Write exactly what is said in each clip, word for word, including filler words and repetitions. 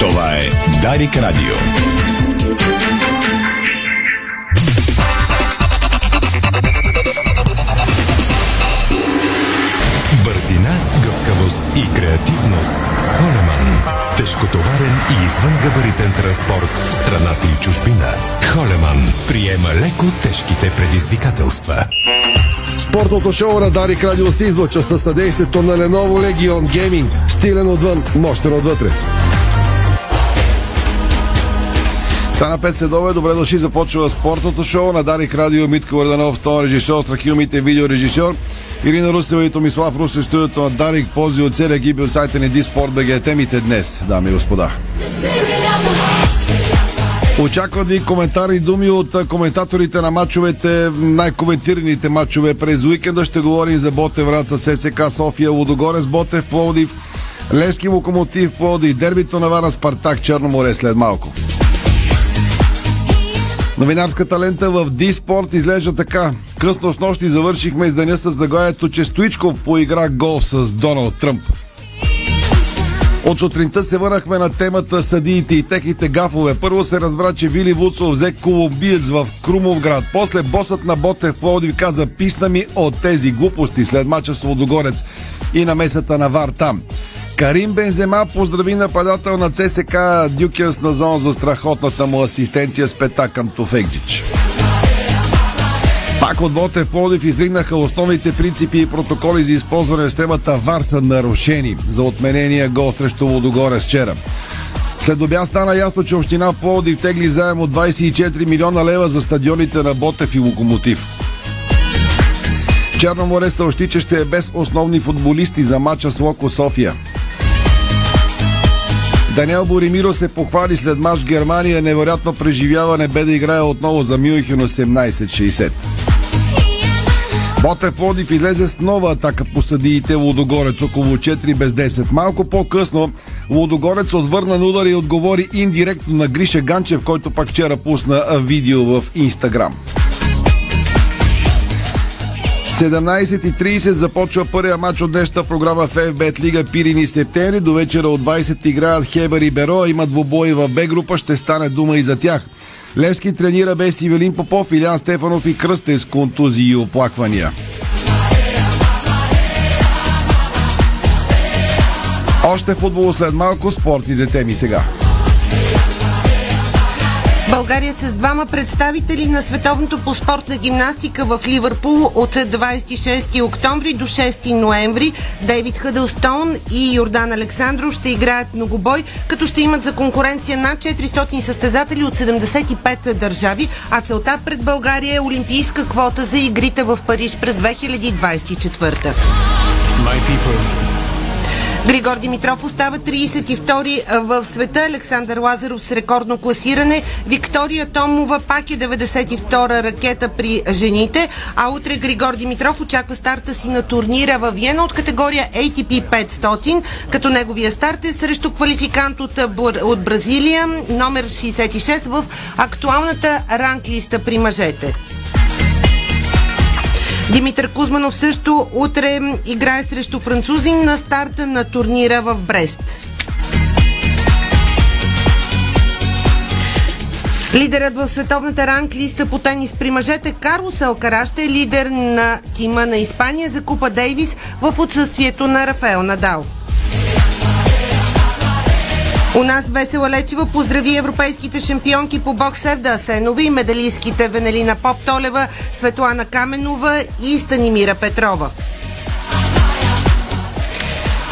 Това е Дарик Радио. Бързина, гъвкавост и креативност с Холеман. Тежкотоварен и извънгабаритен транспорт в страната и чужбина. Холеман приема леко тежките предизвикателства. Спортното шоу на Дарик Радио се излъчва със съдействието на Lenovo Legion Gaming. Стилен отвън, мощен отвътре. Стана пет следове, добре дошли, започва спортното шоу на Дарик Радио. Митко Върданов, тон режисьор, Страхилмите, видеорежисьор. Ирина Русева и Томислав Русев, студиото на Дарик, пози от целия екип от сайта ни Диспорт точка би джи. Темите днес, дами и господа. Очакват ви коментари и думи от коментаторите на матчовете, най-коментираните матчове през уикенда. Ще говорим за Ботев Враца, ЦСКА София, Лудогорец, Ботев Пловдив, Левски Локомотив Пловдив, дербито на Варна, Спартак, Черно море след малко. Новинарската лента в Диспорт изглежда така. Късно с нощи завършихме издания с заглавието, че Стоичков поигра гол с Доналд Тръмп. От сутринта се върнахме на темата съдиите и техните гафове. Първо се разбра, че Вили Вуцов взе колумбиец в Крумовград. После босът на Ботев Пловдив каза: писна ми от тези глупости след мача с Лудогорец и намесата на Вар там. Карим Бензема поздрави нападател на ЦСКА Дюкенс Назон за страхотната му асистенция с пета към Туфекджич. Пак от Ботев Пловдив издригнаха основните принципи и протоколи за използване на системата Вар са нарушени за отменения гол срещу Лудогорец вчера. След обяд стана ясно, че община Пловдив тегли заем от двайсет и четири милиона лева за стадионите на Ботев и Локомотив. Черно море съобщи, че ще е без основни футболисти за мача с Локо София. Даниел Боримиро се похвали след мач Германия. Невероятно преживяване бе да играе отново за Мюнхен осемнайсет шейсет. Ботев Пловдив излезе с нова атака по съдиите Лудогорец около четири без десет. Малко по-късно Лудогорец отвърна на удар и отговори индиректно на Гриша Ганчев, който пак вчера пусна видео в Инстаграм. седемнайсет и трийсет започва първия матч от днешната програма в еф би Лига Пирини септември. До вечера от двайсет играят Хебър и Беро. Има двубои в Б група, ще стане дума и за тях. Левски тренира без Ивелин Попов, Илян Стефанов и Кръстев с контузии и оплаквания. Още футбол след малко, спортните теми сега. България с двама представители на световното по спортна гимнастика в Ливърпул от двайсет и шести октомври до шести ноември. Дейвид Хъдълстон и Йордан Александров ще играят многобой, като ще имат за конкуренция над четиристотин състезатели от седемдесет и пет държави, а целта пред България е олимпийска квота за игрите в Париж през две хиляди двайсет и четвърта. Григор Димитров остава трийсет и втори в света, Александър Лазаров с рекордно класиране, Виктория Томова пак е деветдесет и втора ракета при жените, а утре Григор Димитров очаква старта си на турнира във Виена от категория ей ти пи петстотин, като неговия старт е срещу квалификант от, от Бразилия, номер шейсет и шест в актуалната ранглиста при мъжете. Димитър Кузманов също утре играе срещу французин на старта на турнира в Брест. Лидерът в световната ранглиста по тенис при мъжете Карлос Алкарас ще е лидер на тима на Испания за Купа Дейвис в отсъствието на Рафаел Надал. У нас Весела Лечева поздрави европейските шампионки по бокс Евда Асенова и медалистките Венелина Поптолева, Светлана Каменова и Станимира Петрова.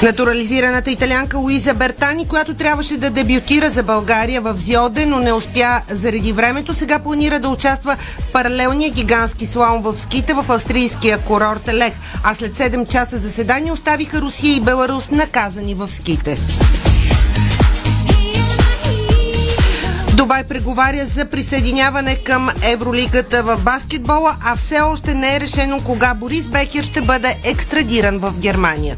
Натурализираната италианка Луиза Бертани, която трябваше да дебютира за България в Зьоде, но не успя заради времето, сега планира да участва в паралелния гигантски слалом в ските в австрийския курорт Лех, а след седем часа заседание оставиха Русия и Беларус наказани в ските. Дубай преговаря за присъединяване към Евролигата в баскетбола, а все още не е решено кога Борис Бекер ще бъде екстрадиран в Германия.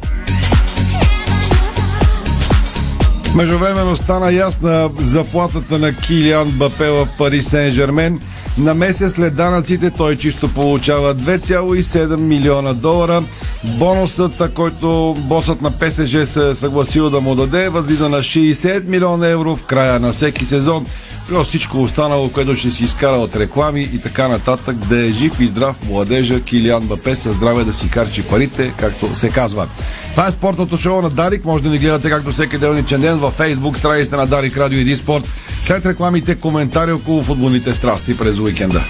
Междувременно стана ясна заплатата на Килиан Мбапе в Пари Сен-Жермен. На месец след данъците той чисто получава две цяло и седем милиона долара. Бонусът, който босът на ПСЖ се съгласил да му даде, възлиза на шейсет милиона евро в края на всеки сезон. Плюс всичко останало, което ще си изкара от реклами и така нататък. Да е жив и здрав младежа Килиан Мбапе, със здраве да си харчи парите, както се казва. Това е спортното шоу на Дарик. Може да ни гледате както всеки делничен ден във Фейсбук страницата на Дарик Радио и Диспорт. След рекламите коментари около футболните страсти през уикенда.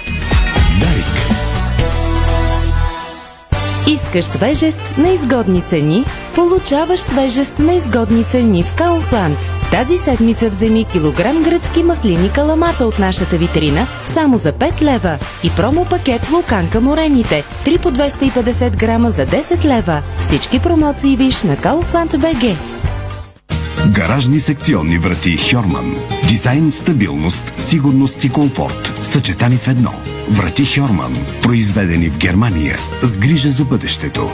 Дарик. Искаш свежест на изгодни цени? Получаваш свежест на изгодни цени в Кауфланд. Тази седмица вземи килограм гръцки маслини каламата от нашата витрина само за пет лева и промо пакет Луканка Морените три по двеста и петдесет грама за десет лева. Всички промоции виж на Kaufland.bg. Гаражни секционни врати Hörmann. Дизайн, стабилност, сигурност и комфорт, съчетани в едно. Врати Hörmann, произведени в Германия, с грижа за бъдещето.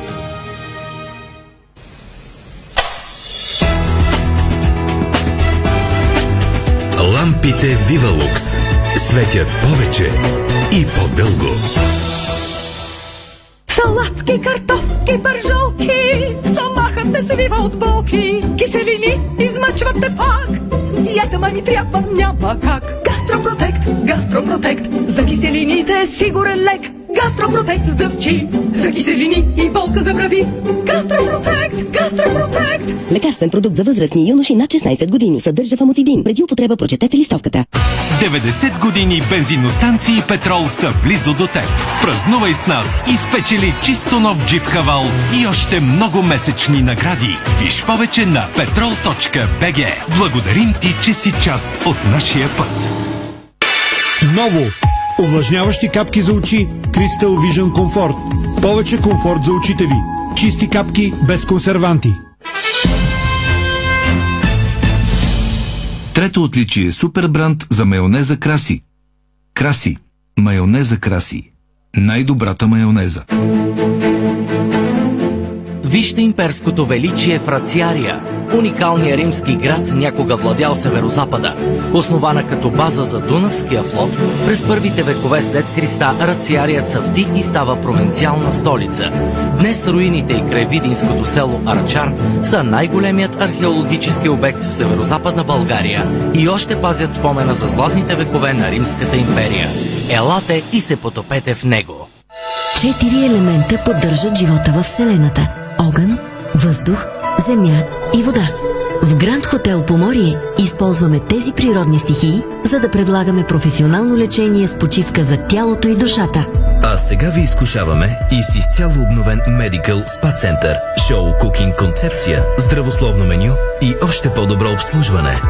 Лампите Vivalux светят повече и по-дълго. Салатки, картофки, пържолки, стомахът не свива от болки. Киселини измъчвате пак, диета ми трябва, няма как. GastroProtect, GastroProtect, за киселините е сигурен лек. GastroProtect с дъвчи, за киселини и болка за брави. GastroProtect, GastroProtect. Лекарствен продукт за възрастни юноши над шестнайсет години. Съдържа фамотидин. Преди употреба прочетете листовката. деветдесет години бензиностанции Петрол са близо до теб. Празнувай с нас и спечели чисто нов джип Хавал и още много месечни награди. Виж повече на петрол точка бе же. Благодарим ти, че си част от нашия път. Ново! Увлажняващи капки за очи Crystal Vision Comfort. Повече комфорт за очите ви. Чисти капки без консерванти. Трето отличие – супер бранд за майонеза Краси. Краси. Майонеза Краси. Най-добрата майонеза. Вижте имперското величие Фрациария, уникалният римски град, някога владял северозапада, основана като база за Дунавския флот, през първите векове след Христа Рациария цъфти и става провинциална столица. Днес руините и край видинското село Арачар са най-големият археологически обект в северозападна България и още пазят спомена за златните векове на Римската империя. Елате и се потопете в него! Четири елемента поддържат живота във Вселената. Огън, въздух, земя и вода. В Гранд Хотел Поморие използваме тези природни стихии, за да предлагаме професионално лечение с почивка за тялото и душата. А сега ви изкушаваме и с изцяло обновен Medical Spa Center, шоу кукинг концепция, здравословно меню и още по-добро обслужване.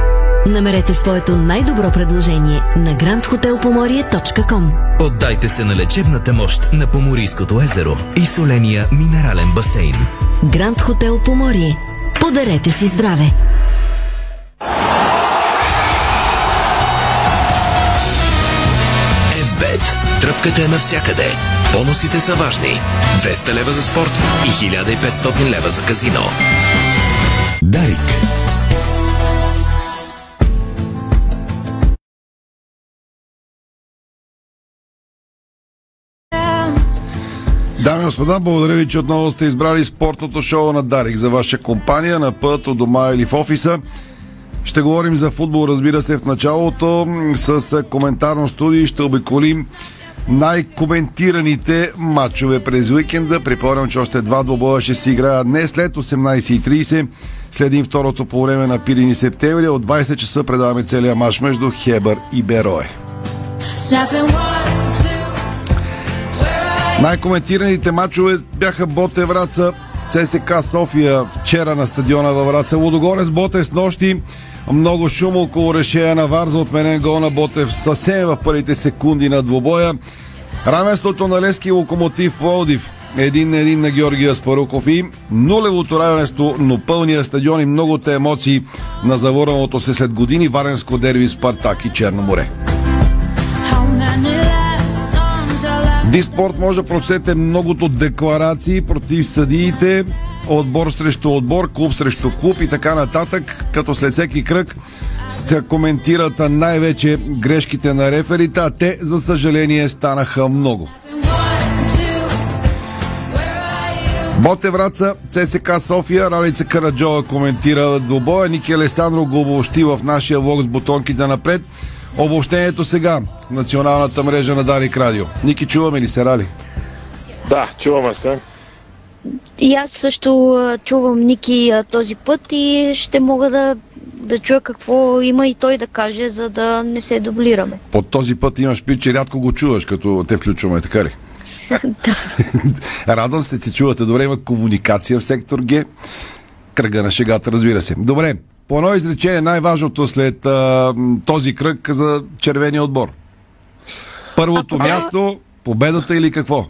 Намерете своето най-добро предложение на гранд хотел поморие точка ком. Отдайте се на лечебната мощ на Поморийското езеро и соления минерален басейн. Гранд Хотел Поморие. Подарете си здраве! F-Bet. Тръпката е навсякъде. Бонусите са важни. двеста лева за спорт и хиляда и петстотин лева за казино. Дарик. Дами и господа, благодаря ви, че отново сте избрали спортното шоу на Дарик за ваша компания на път от дома или в офиса. Ще говорим за футбол, разбира се, в началото с коментарно студио. Ще обиколим най-коментираните матчове през уикенда. Припомням, че още два двобоя ще се играят днес след осемнайсет и трийсет. Следим второто по време на Пирини септември. От двайсет часа предаваме целия матч между Хебър и Берое. Най-коментираните матчове бяха Ботев Враца, ЦСКА София вчера на стадиона във Враца, Лудогорец Ботев с нощи. Много шум около решение на Вар за отменен гол на Ботев съвсем в първите секунди на двобоя. Равенството на Левски Локомотив Пловдив един на един на Георгия Спаруков и нулевото равенство, но пълния стадион и многото емоции на завърналото се след години варенско дерби Спартак и Черно море. Диспорт може да прочетете многото декларации против съдиите, отбор срещу отбор, клуб срещу клуб и така нататък, като след всеки кръг се коментират най-вече грешките на реферите, а те, за съжаление, станаха много. Ботев Враца, ЦСКА София, Ралица Караджова коментира двобоя, Ники Алесандро го обобщи в нашия влог с бутонките напред. Обобщението сега в националната мрежа на Дарик Радио. Ники, чуваме ли се, Рали? Да, чуваме се. И аз също чувам Ники този път и ще мога да, да чуя какво има и той да каже, за да не се дублираме. По този път имаш пит, че рядко го чуваш, като те включваме, така ли? Радвам се, че чувате. Добре, има комуникация в сектор Г. Кръга на шегата, разбира се. Добре, по едно изречение най-важното след а, този кръг за червения отбор. Първото а, място, победата или какво?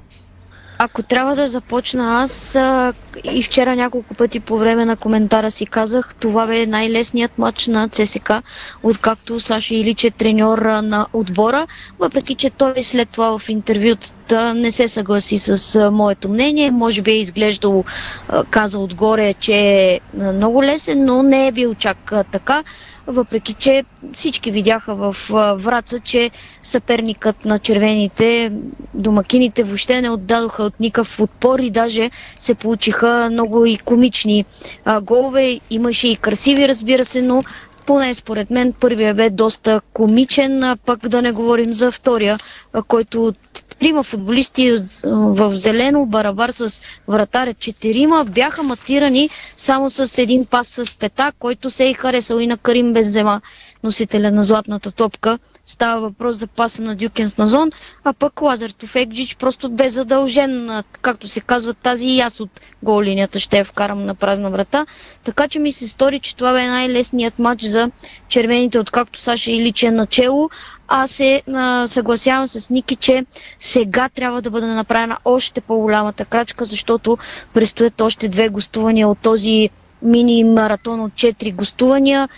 Ако трябва да започна аз, а, и вчера няколко пъти по време на коментара си казах, това бе най-лесният матч на ЦСКА, откакто Саша Илич е треньор на отбора, въпреки че той след това в интервютата не се съгласи с а, моето мнение. Може би е изглеждал, а, каза отгоре, че е много лесен, но не е бил чак а, така, въпреки че всички видяха в а, Враца, че съперникът на червените, домакините, въобще не отдадоха от никакъв отпор и даже се получиха много и комични а, голове. Имаше и красиви, разбира се, но поне според мен първия бе доста комичен, а пък да не говорим за втория, а, който трима футболисти в зелено, барабар с вратаря, четирима бяха матирани само с един пас с пета, който се е харесал и на Карим Бензема, носителя на златната топка. Става въпрос за паса на Дюкенс Назон, а пък Лазар Туфекджич просто бе задължен, както се казва, тази и аз от гол линията ще я вкарам на празна врата. Така че ми се стори, че това бе най-лесният матч за червените, откакто Саша Илич е начело. Аз се а, съгласявам с Ники, че сега трябва да бъде направена още по-голямата крачка, защото предстоят още две гостувания от този мини-маратон от четири гостувания.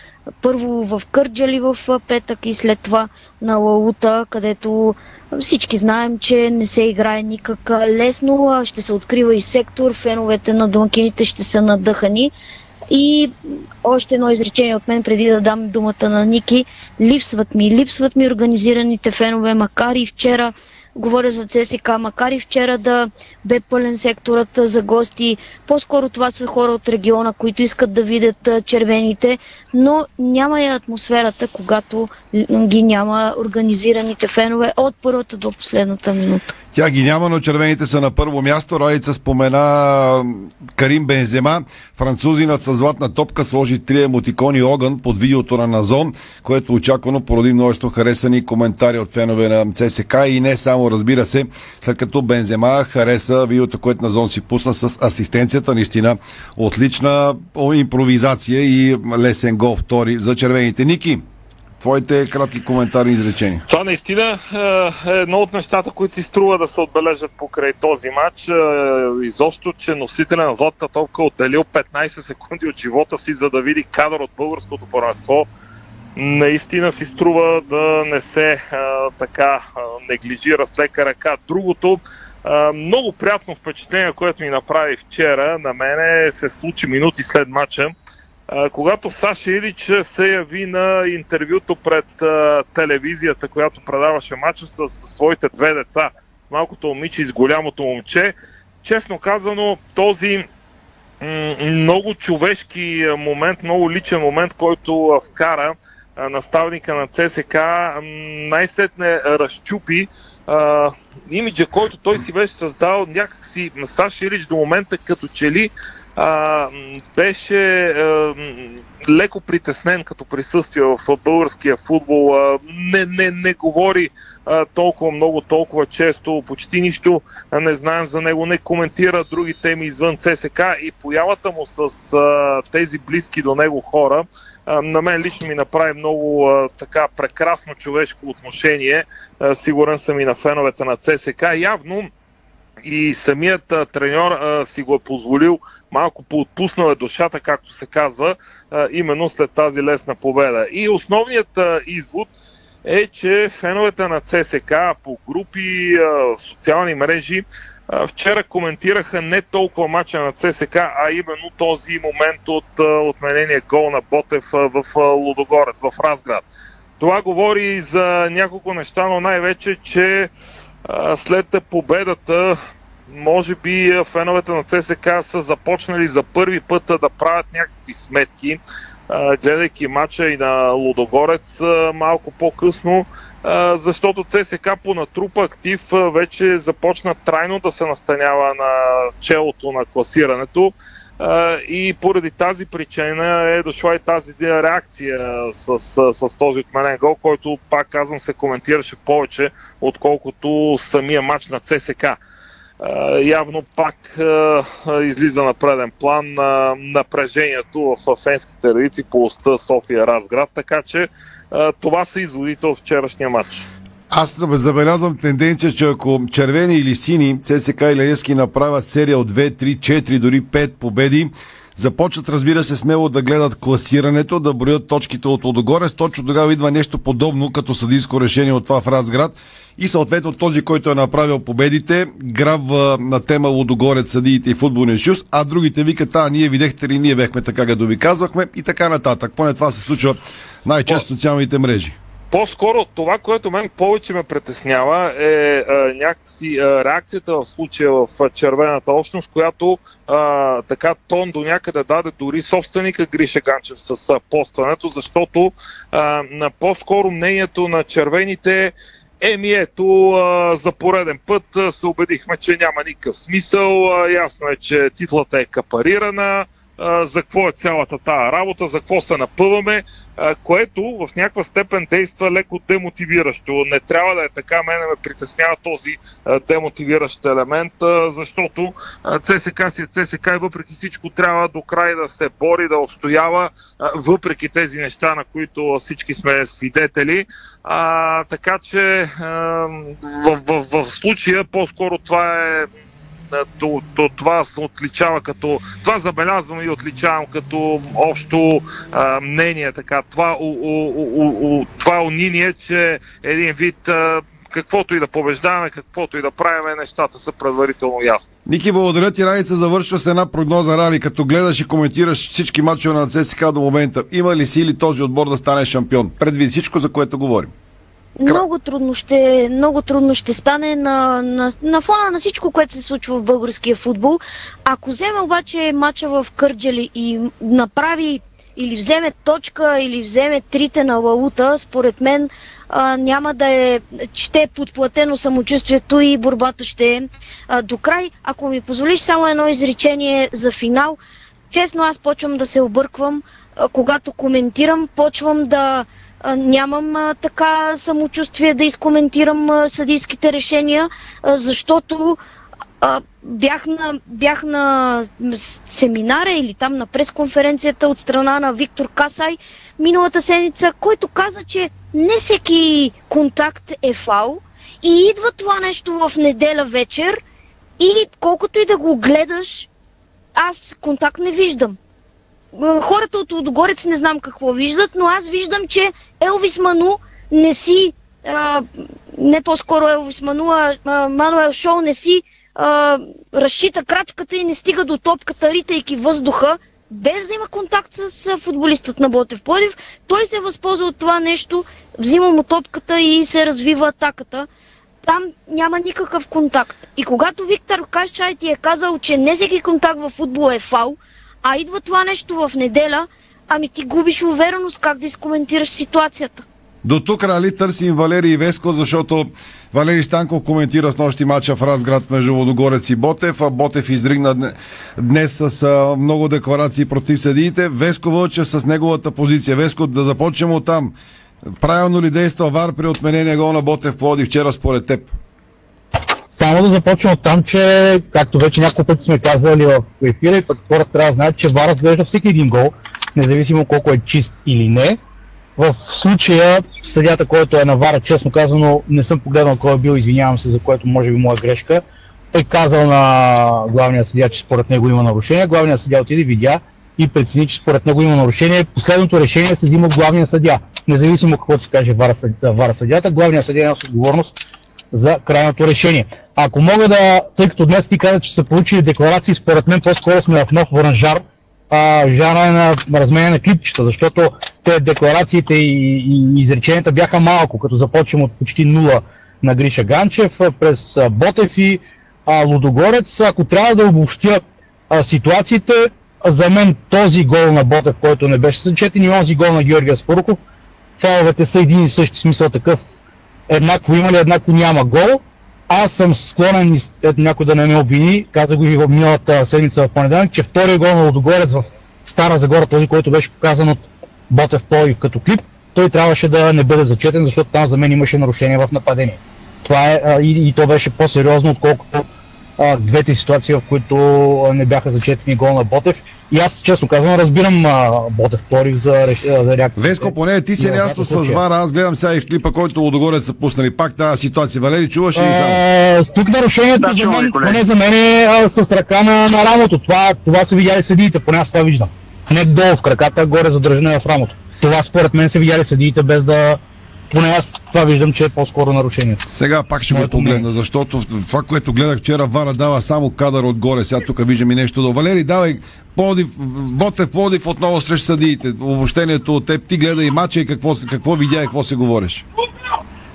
Първо в Кърджали в петък и след това на Лаута, където всички знаем, че не се играе никак лесно, а ще се открива и сектор, феновете на домакините ще са надъхани. И още едно изречение от мен, преди да дам думата на Ники. Липсват ми, липсват ми организираните фенове, макар и вчера, говоря за ЦСКА, макар и вчера да бе пълен секторът за гости. По-скоро това са хора от региона, които искат да видят червените, но няма и атмосферата, когато ги няма организираните фенове от първата до последната минута. Тя ги няма, но червените са на първо място. Ралица спомена Карим Бензема. Французинът със златна топка сложи три емотикони огън под видеото на Назон, което очаквано породи множество харесвани коментари от фенове на ЦСКА и не само, разбира се, след като Бензема хареса видеото, което Назон си пусна с асистенцията. Наистина отлична импровизация и лесен гол втори за червените. Ники, твоите кратки коментари и изречения. Това наистина е едно от нещата, които си струва да се отбележат покрай този матч. Изобщо, че носителя на златната топка отделил петнайсет секунди от живота си, за да види кадър от българското първенство. Наистина си струва да не се а, така неглижира с лека ръка. Другото, а, много приятно впечатление, което ми направи вчера, на мене се случи минути след матча, когато Саша Илич се яви на интервюто пред а, телевизията, която предаваше матча с, с своите две деца, малкото момиче и с голямото момче. Честно казано, този м- много човешки момент, много личен момент, който а, вкара а, наставника на ЦСКА, най-сетне разчупи а, имиджа, който той си беше създал някакси. Саша Илич до момента като че ли А, беше а, леко притеснен като присъствие в българския футбол. А, не, не, не говори а, толкова много, толкова често, почти нищо не знаем за него, не коментира други теми извън ЦСКА и появата му с а, тези близки до него хора, а, на мен лично ми направи много а, така прекрасно човешко отношение. А, сигурен съм и на феновете на ЦСКА. Явно и самият а, треньор а, си го е позволил, малко поотпуснал е душата, както се казва, а, именно след тази лесна победа. И основният а, извод е, че феновете на ЦСКА по групи, в социални мрежи вчера коментираха не толкова мача на ЦСКА, а именно този момент от отменения гол на Ботев в Лудогорец, в Разград. Това говори за няколко неща, но най-вече, че след победата може би феновете на ЦСКА са започнали за първи път да правят някакви сметки, гледайки матча и на Лудогорец малко по-късно, защото ЦСКА по натрупа актив вече започна трайно да се настанява на челото на класирането и поради тази причина е дошла и тази реакция с, с, с този отменен гол, който, пак казвам, се коментираше повече, отколкото самия матч на ЦСКА. Явно пак излиза на преден план напрежението в фенските редици по оста София-Разград, така че това са изводите от вчерашния матч. Аз забелязвам тенденция, че ако червени или сини, ЦСКА и Левски направят серия от две, три, четири, дори пет победи, започват, разбира се, смело да гледат класирането, да броят точките от Лудогорец. Точно тогава идва нещо подобно като съдийско решение от това в Разград и съответно този, който е направил победите, грабва на тема Лудогорец, съдиите и футболния съюз, а другите викат: а ние видехте ли, ние бехме така, като ви казвахме, и така нататък. Поне това се случва най-често в социалните мрежи. По-скоро това, което мен повече ме притеснява, е а, някакси а, реакцията в случая в а, червената общност, която а, така тон до някъде даде дори собственика Гриша Ганчев с а, постването, защото а, на по-скоро мнението на червените Еми ето, а, за пореден път а, се убедихме, че няма никакъв смисъл, а, ясно е, че титлата е капарирана, за какво е цялата тая работа, за какво се напъваме, което в някаква степен действа леко демотивиращо. Не трябва да е така, мене ме притеснява този демотивиращ елемент, защото ЦСКА си е ЦСКА и въпреки всичко трябва до край да се бори, да отстоява, въпреки тези неща, на които всички сме свидетели. А, така че в, в, в случая по-скоро това е То, то, това се отличава като. Това забелязвам и отличавам като общо а, мнение. Така. Това, у, у, у, у, това униние, че един вид. А, Каквото и да побеждаваме, каквото и да правим, нещата са предварително ясни. Ники, благодаря ти. Раница завършва с една прогноза. Рали, като гледаш и коментираш всички матчове на ЦСКА до момента, има ли сили този отбор да стане шампион? Предвид всичко, за което говорим. Много трудно ще, много трудно ще стане на, на, на фона на всичко, което се случва в българския футбол. Ако вземе обаче мача в Кърджали и направи или вземе точка, или вземе трите на Лаута, според мен а, няма да е, ще е подплатено самочувствието и борбата ще е а, до край. Ако ми позволиш само едно изречение за финал, честно аз почвам да се обърквам, а, когато коментирам, почвам да Нямам а, така самочувствие да изкоментирам а, съдийските решения, а, защото а, бях, на, бях на семинара или там на пресконференцията от страна на Виктор Касай миналата седмица, който каза, че не всеки контакт е фаул, и идва това нещо в неделя вечер и колкото и да го гледаш, аз контакт не виждам. Хората от Лудогорец не знам какво виждат, но аз виждам, че Елвис Ману не си, а, не по-скоро Елвис Ману, а, а Мануел Шоу не си а, разчита крачката и не стига до топката, ритайки въздуха, без да има контакт с футболистът на Ботев Пловдив. Той се възползва от това нещо, взима му топката и се развива атаката. Там няма никакъв контакт. И когато Виктор Касай ти е казал, че не всеки контакт във футбола е фаул, а идва това нещо в неделя, ами ти губиш увереност как да изкоментираш ситуацията. До тук, Рали, търсим Валери и Веско, защото Валери Станков коментира с нощи матча в Разград между Лудогорец и Ботев, а Ботев издригна днес с много декларации против съдиите. Веско Вълчев с неговата позиция. Веско, да започнем от там. Правилно ли действа ВАР при отменения гол на Ботев Пловдив вчера според теб? Само да започна от там, че, както вече няколко пъти сме казали в ефира, и пък хората трябва да знаят, че ВАР разглежда всеки един гол, независимо колко е чист или не. В случая съдията, който е на ВАР, честно казано, не съм погледнал кой е бил, извинявам се, за което може би моя грешка, е казал на главния съдия, че според него има нарушение. Главният съдия отиде, видя и прецени, че според него има нарушение. Последното решение се взима от главния съдия. независимо каквото се каже вара съдията, главният съдия е отговорност за крайното решение. Ако мога да, тъй като днес ти каза, че са получили декларации, според мен по-скоро сме в нов варанжар, а жара е на размене на клипчета, защото те декларациите и, и изреченията бяха малко, като започнем от почти нула на Гриша Ганчев, през Ботев и а, Лудогорец. Ако трябва да обобщя а, ситуациите, за мен този гол на Ботев, който не беше съчетен, и онзи гол на Георгия Споруков, фаловете са един и същи, смисъл такъв. Еднакво има ли, еднакво няма гол. Аз съм склонен, ето някой да не ме обвини, каза го и в миналата седмица в понеделник, че втория гол на Лудогорец в Стара Загора, този, който беше показан от Ботев Пловдив като клип, той трябваше да не бъде зачетен, защото там за мен имаше нарушение в нападение. Това е, и, и то беше по-сериозно, отколкото а, двете ситуации, в които не бяха зачетени гол на Ботев. И аз, честно казвам, разбирам а, Ботев Пловдив за, за реакция. Веско, поне ти си ясно с вара, аз гледам сега и клипа, който Лудогорец са пуснали. Пак тази ситуация, Валери, чуваш ли сам? Тук нарушението, да, за мен, поне за мен е а, с ръка на, на рамото. Това, това са видяли съдиите, поне аз това виждам. Не долу в краката, горе задържане в рамото. Това според мен са видяли съдиите, без да... Поне аз това виждам, че е по-скоро нарушението. Сега пак ще го погледна, защото това, което гледах вчера, вара дава само кадър отгоре. Сега тук виждам и нещо долу. Валери, давай Пловдив, Ботев Пловдив отново срещу съдиите. Обобщението от теб, ти гледа и мача и какво, какво видя и какво се говориш.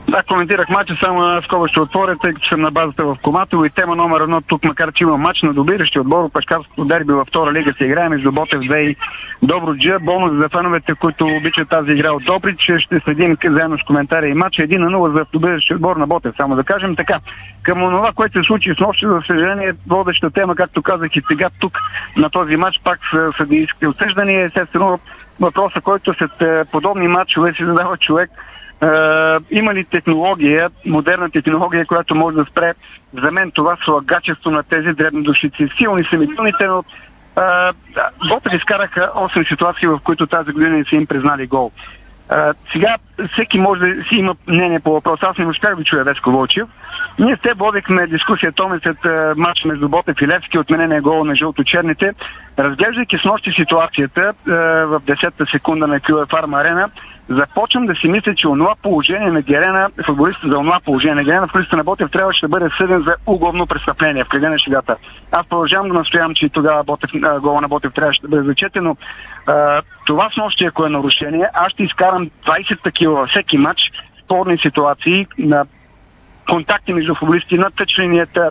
Да, коментирах мача, само скоба ще отворя, тъй като съм на базата в Коматово и тема номер едно тук, макар че има мач на добиращи отбор от Пашкарското дерби във втора лига се играе между Ботев две и Добруджа. Бонус за феновете, които обичат тази игра от Добрич, ще следим заедно с коментария и мача едно на нула за добиращи отбор на Ботев. Само да кажем така, към това, което се случи снощи, за съжаление, водеща тема, както казах и сега тук на този мач, пак съдийски осъждания, естествено въпроса, който след подобни мачове се задава човек. Uh, има ли технология, модерна технология, която може да спре за мен това слагачество на тези дребнодушици? Силни са медилните, но uh, Ботев изкараха осем ситуации, в които тази година не са им признали гол. Uh, сега всеки може да си има мнение по въпрос. Аз не можах да чуя Веско Вълчев. Ние сте водихме дискусия томен след uh, матч между Ботев и Левски, отменения гол на жълто-черните. Разглеждайки снощи ситуацията uh, в десета секунда на Q F R Арена, започвам да си мисля, че онова положение на Герена, футболиста за онова положение на Герена, футболиста на Ботев трябваше да бъде съден за угловно престъпление в кръга на шегата. Аз продължавам да настоявам, че и тогава Ботев, гола на Ботев трябваше да бъде зачетен, но а, това снощи, ако е нарушение, аз ще изкарам двайсет такива във всеки матч, спорни ситуации на контакти между футболисти на тъчлинията,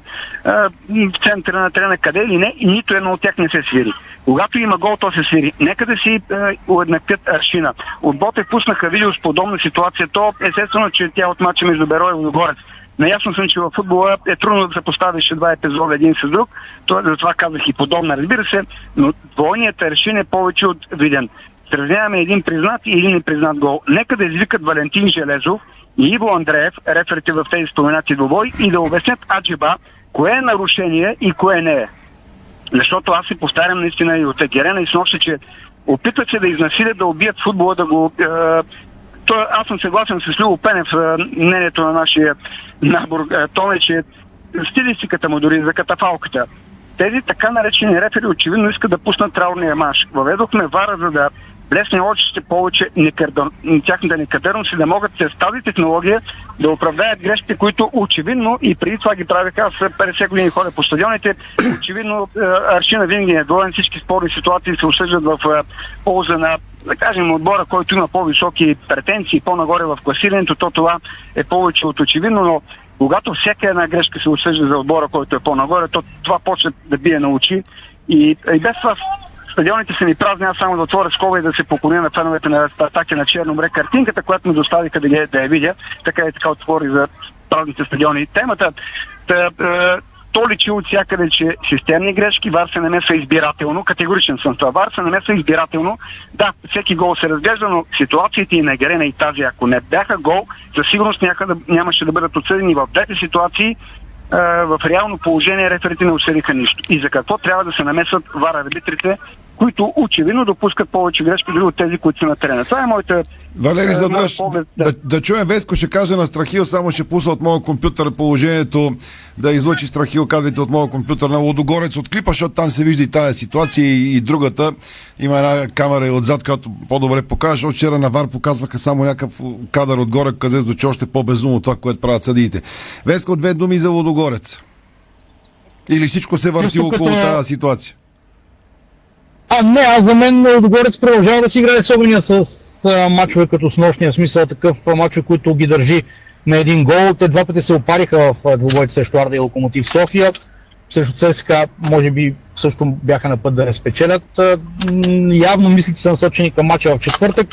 в центъра на терена, къде или не, и нито едно от тях не се свири. Когато има гол, то се свири. Нека да си е, уеднаквят аршина. От Ботев пуснаха видео с подобна ситуация, то естествено, че тя от мача между Беро и Лудогорец. Наясно съм, че във футбола е трудно да съпоставиш два епизода един с друг, това, затова казах и подобна, разбира се, но двойният аршин е повече от виден. Сравняваме един признат и един непризнат гол. Нека да извикат Валентин Железов и Иво Андреев, реферите в тези споменати двобой, и да обяснят аджиба кое е нарушение и кое не е. Защото аз си повтарям наистина и от Егерена и снощи, че опитват се да изнасилят, да убият футбола, да го... Е, то, аз съм съгласен с Любо Пенев, е, мнението на нашия набор, е, то е, че стилистиката му дори за катафалката. Тези така наречени рефери очевидно искат да пуснат траурния маш. Въведохме вара, за да лесни очите повече некърдър... тяхната некадърност и да могат с тази технология да оправдаят грешките, които очевидно и преди това ги правиха. Аз петдесет години ходя по стадионите. Очевидно аршина винаги е доволен. Всички спорни ситуации се осъждат в полза на, да кажем, отбора, който има по-високи претенции, по-нагоре в класирането, то това е повече от очевидно, но когато всяка една грешка се осъжда за отбора, който е по-нагоре, то това почва да бие на очи и, и без това стадионите са ни празни, аз само да отворя скоба и да се поклоня на феновете на Спартак и на Черно море. Картинката, която ме доставиха да, ги, да я видя, така и така отвори за празните стадиони. Темата тъ, е, то личи от всякъде, че системни грешки, вар се намеса избирателно, категоричен съм това, вар се намеса избирателно. Да, всеки гол се разглежда, но ситуациите и на Герена и тази, ако не бяха гол, за сигурност някъде, нямаше да бъдат отсъдени в двете ситуации. В реално положение реферите не усъдиха нищо. И за какво трябва да се намесват вар арбитрите, които очевидно допускат повече грешки дори от тези, които са на терена. Това е моята... Валери, за да, да, да чуем Веско, ще кажа на Страхил, само ще пусна от моя компютър положението, да излъчи Страхил кадрите от моя компютър на Лудогорец от клипа, защото там се вижда и тази ситуация и, и другата. Има една камера и отзад, която по-добре покажа, защото вчера на ВАР показваха само някакъв кадър отгоре, къде звучи още по-безумно това, което правят съдиите. Веско, две думи за Лудогорец. Или всичко се върти Вестоката... около тази ситуация? А, не, аз за мен Лудогорец продължава да си играе с огъня с а, мачове като снощния, в смисъл такъв мачове, които ги държи на един гол. Те два пъти се опариха в двубоите срещу Арда и Локомотив София. Срещу ЦСКА може би също бяха на път да не спечелят. А, явно мислите са насочени към мача в четвъртък,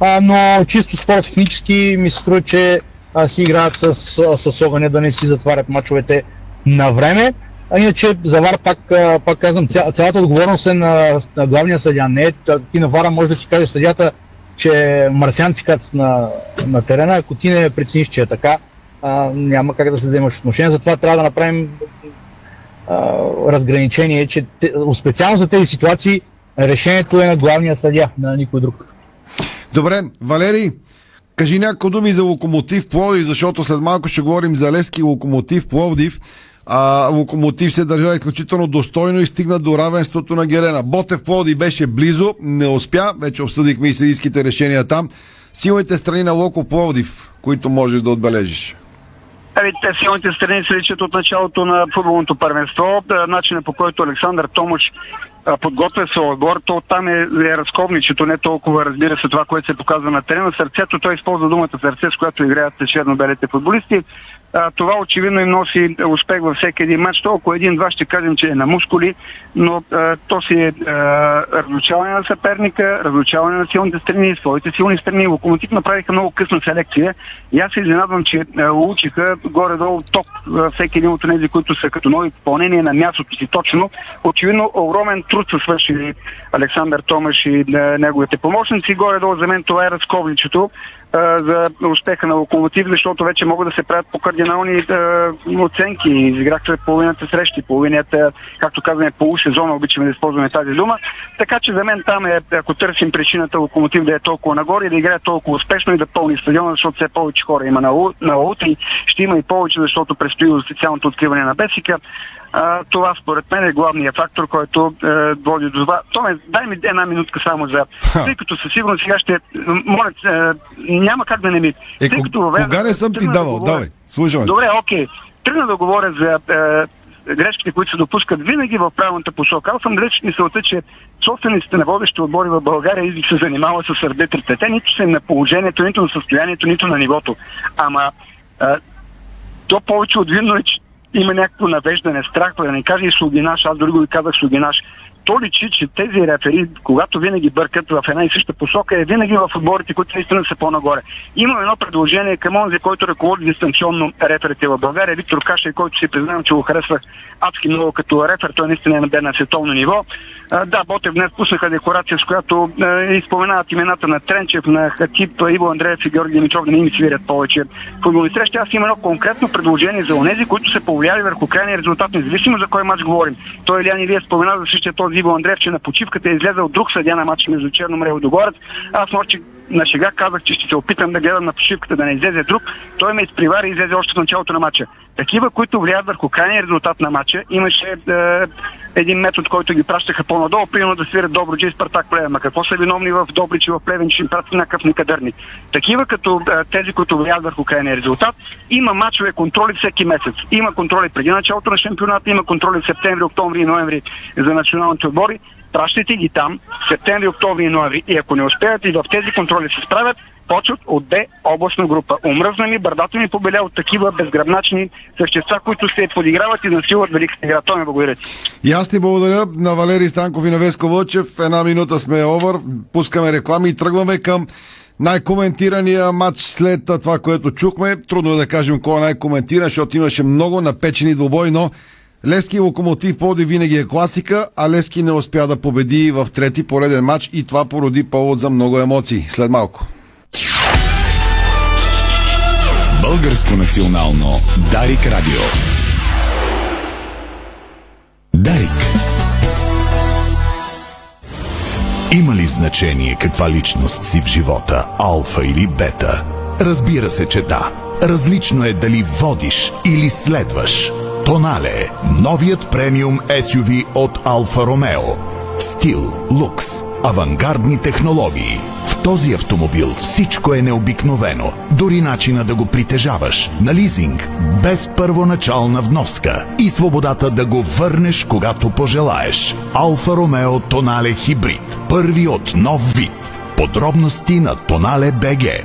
а, но чисто спортехнически ми се струва, че а, си играят с, с, с огъня, да не си затварят мачовете на време. А иначе за ВАР, пак, пак казвам, ця, цялата отговорност е на, на главния съдия. Не, ти на ВАРа може да си кажеш съдията, че марсианци кац на, на терена, ако ти не прецениш, че е така, а, няма как да се вземаш отношение. Затова трябва да направим а, разграничение, че те, специално за тези ситуации решението е на главния съдия, на никой друг. Добре, Валери, кажи няколко думи за Локомотив Пловдив, защото след малко ще говорим за Левски Локомотив Пловдив. А, Локомотив се държа изключително достойно и стигна до равенството на Герена. Ботев Пловдив беше близо, не успя, вече обсъдихме и съдийските решения там. Силните страни на Локо Пловдив, които можеш да отбележиш. Ами, те силните страни се личат от началото на футболното първенство, начинът по който Александър Томоч подготвя своя отбор, то там е, е разковничето, не толкова разбира се това, което се показва на терена. Сърцето, той използва думата сърце, с която играят черно-белите футболисти. А, това очевидно им носи успех във всеки един матч. Толкова един-два ще кажем, че е на мускули, но а, то си е а, разлучаване на съперника, разлучаване на силните страни, своите силни страни. Локомотив направиха много късна селекция и аз се изненадвам, че а, учиха горе-долу топ а, всеки един от тези, които са като нови попълнение на мястото си точно. Очевидно огромен труд са свършили Александър Томаш и а, неговите помощници. Горе-долу за мен това е разковничето за успеха на Локомотив, защото вече могат да се правят по кардинални е, оценки. Изиграхте половината срещи, половината, както казваме, полушезона, обичаме да използваме тази дума. Така че за мен там е, ако търсим причината Локомотив да е толкова нагоре и да играе толкова успешно и да пълни стадиона, защото все повече хора има на аут и ще има и повече, защото предстои официалното откриване на Бесика. А, това според мен е главният фактор, който е, води до това. Томе, дай ми една минутка само за... Тъй като със сигурност сега ще... Моля, е, няма как да не ми... Е, Тъй, като, кога, кога не съм ти давал? Да говоря... Давай, слушаме. Добре, окей. Тръгна да говоря за е, грешките, които се допускат винаги в правилната посока. Аз съм далеч мисълта, че собствениците на водещи отбори в България и се занимава с арбитрите. Те нито са на положението, нито на състоянието, нито на нивото. Ама е, то повече от видно е, че има някакво навеждане, страх, да не кажа и слугинаш, аз дори го и казах слугинаш. То личи, че тези рефери, когато винаги бъркат в една и съща посока, е винаги в отборите, които наистина са по-нагоре. Имам едно предложение към онзи, който ръководи дистанционно реферите в България, Виктор Касай, който си признавам, че го харесвах адски много като рефер, той наистина е на световно ниво. А, да, Ботев днес пуснаха декорация, с която е, изпоменават имената на Тренчев, на Хатип, Иво Андреев и Георги Димитров, не им свирят повече футболни срещи. Аз имам едно конкретно предложение за онези, които са повлияли върху крайния резултат, независимо за кой мач говорим. Той Илиан и вие спомена за същия този Иво Андреев, че на почивката е излязъл друг съдия на матча между Черно море и Лудогорец. Аз нощи на шега казах, че ще се опитам да гледам на почивката да не излезе друг. Той ме изпревари и излезе още в началото на матча. Такива, които влияят върху крайния резултат на матча, имаше е, един метод, който ги пращаха по-надолу, примерно да свирят Добрич и Спартак Плевен. Ма какво са виновни в Добрич и в Плевен, че им пращат някакъв некадърник? Такива като е, тези, които влияят върху крайния резултат, има мачове контроли всеки месец. Има контроли преди началото на шампионата, има контроли в септември, октомври и ноември за националните отбори. Пращайте ги там, септември, октомври и ноември. И ако не успеят и в тези контроли се справят, почват от Б областна група. Умръзна ми, бърдата ми побеля от такива безгръбначни същества, които се подиграват и насилват великата игра. Той ме благодаря. И аз ти благодаря на Валери Станков и на Веско Вълчев. Една минута сме овър, пускаме реклами и тръгваме към най-коментирания матч след това, което чухме. Трудно е да кажем кой е най-коментиран, защото имаше много напечени двубой, но Левски и Локомотив Пловдив винаги е класика, а Левски не успя да победи в трети пореден матч и това породи повод за много емоции. След малко. Българско национално Дарик Радио. Дарик. Има ли значение каква личност си в живота, алфа или бета? Разбира се, че да. Различно е дали водиш или следваш. Тонале, новият премиум ес ю ви от Алфа Ромео. Стил, лукс, авангардни технологии. В този автомобил всичко е необикновено. Дори начина да го притежаваш, на лизинг, без първоначална вноска и свободата да го върнеш, когато пожелаеш. Алфа Ромео Тонале Хибрид. Първи от нов вид. Подробности на Тонале точка бе ге.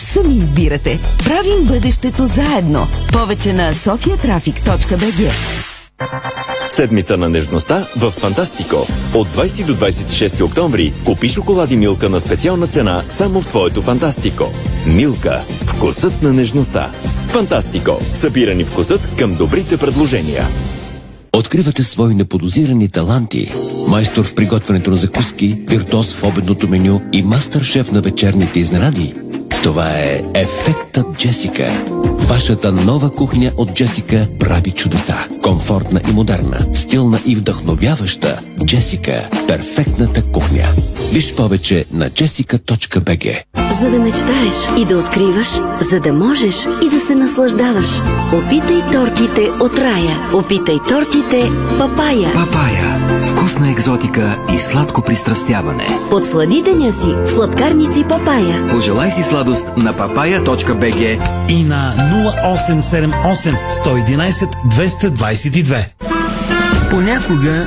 Сами избирате. Правим бъдещето заедно. Повече на софия трафик точка бе ге. Седмица на нежността в Фантастико. От двайсети до двайсет и шести октомври купи шоколади Милка на специална цена само в твоето Фантастико. Милка. Вкусът на нежността. Фантастико. Събирани вкусът към добрите предложения. Откривате свои неподозирани таланти. Майстор в приготвянето на закуски, виртуоз в обедното меню и мастер-шеф на вечерните изненади. Това е Ефектът Джесика. Вашата нова кухня от Джесика прави чудеса. Комфортна и модерна, стилна и вдъхновяваща. Джесика – перфектната кухня. Виж повече на джесика точка бе ге. За да мечтаеш и да откриваш, за да можеш и да се наслаждаваш. Опитай тортите от Рая. Опитай тортите Папая. Папая. Вкусна екзотика и сладко пристрастяване. Подслади деня си в сладкарници Папая. Пожелай си сладост на папая точка бе ге и на нула осем седем осем сто единайсет двеста двайсет и две. Понякога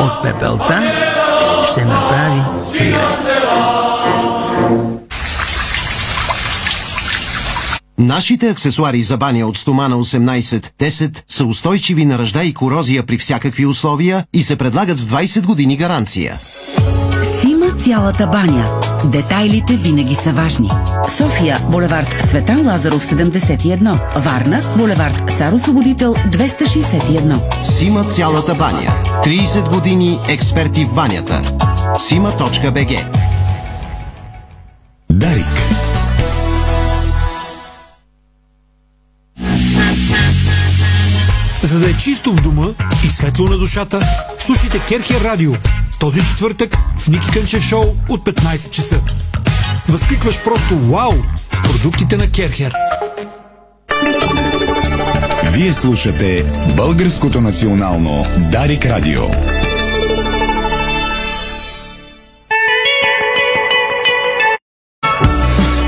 От пепелта ще направи криле. Нашите аксесуари за баня от стомана осемнайсет десет са устойчиви на ръжда и корозия при всякакви условия и се предлагат с двайсет години гаранция. Сима цялата баня. Детайлите винаги са важни. София, булевард Цветан Лазаров седемдесет и едно. Варна, булевард Цар Освободител двеста шейсет и едно. Сима цялата баня. трийсет години експерти в банята. Сима точка бе ге. Дарик. За да е чисто в дома и светло на душата, слушайте Керхер Радио. Този четвъртък в Ники Кънчев шоу от петнайсет часа. Възкликваш просто вау с продуктите на Керхер. Вие слушате Българското национално Дарик Радио.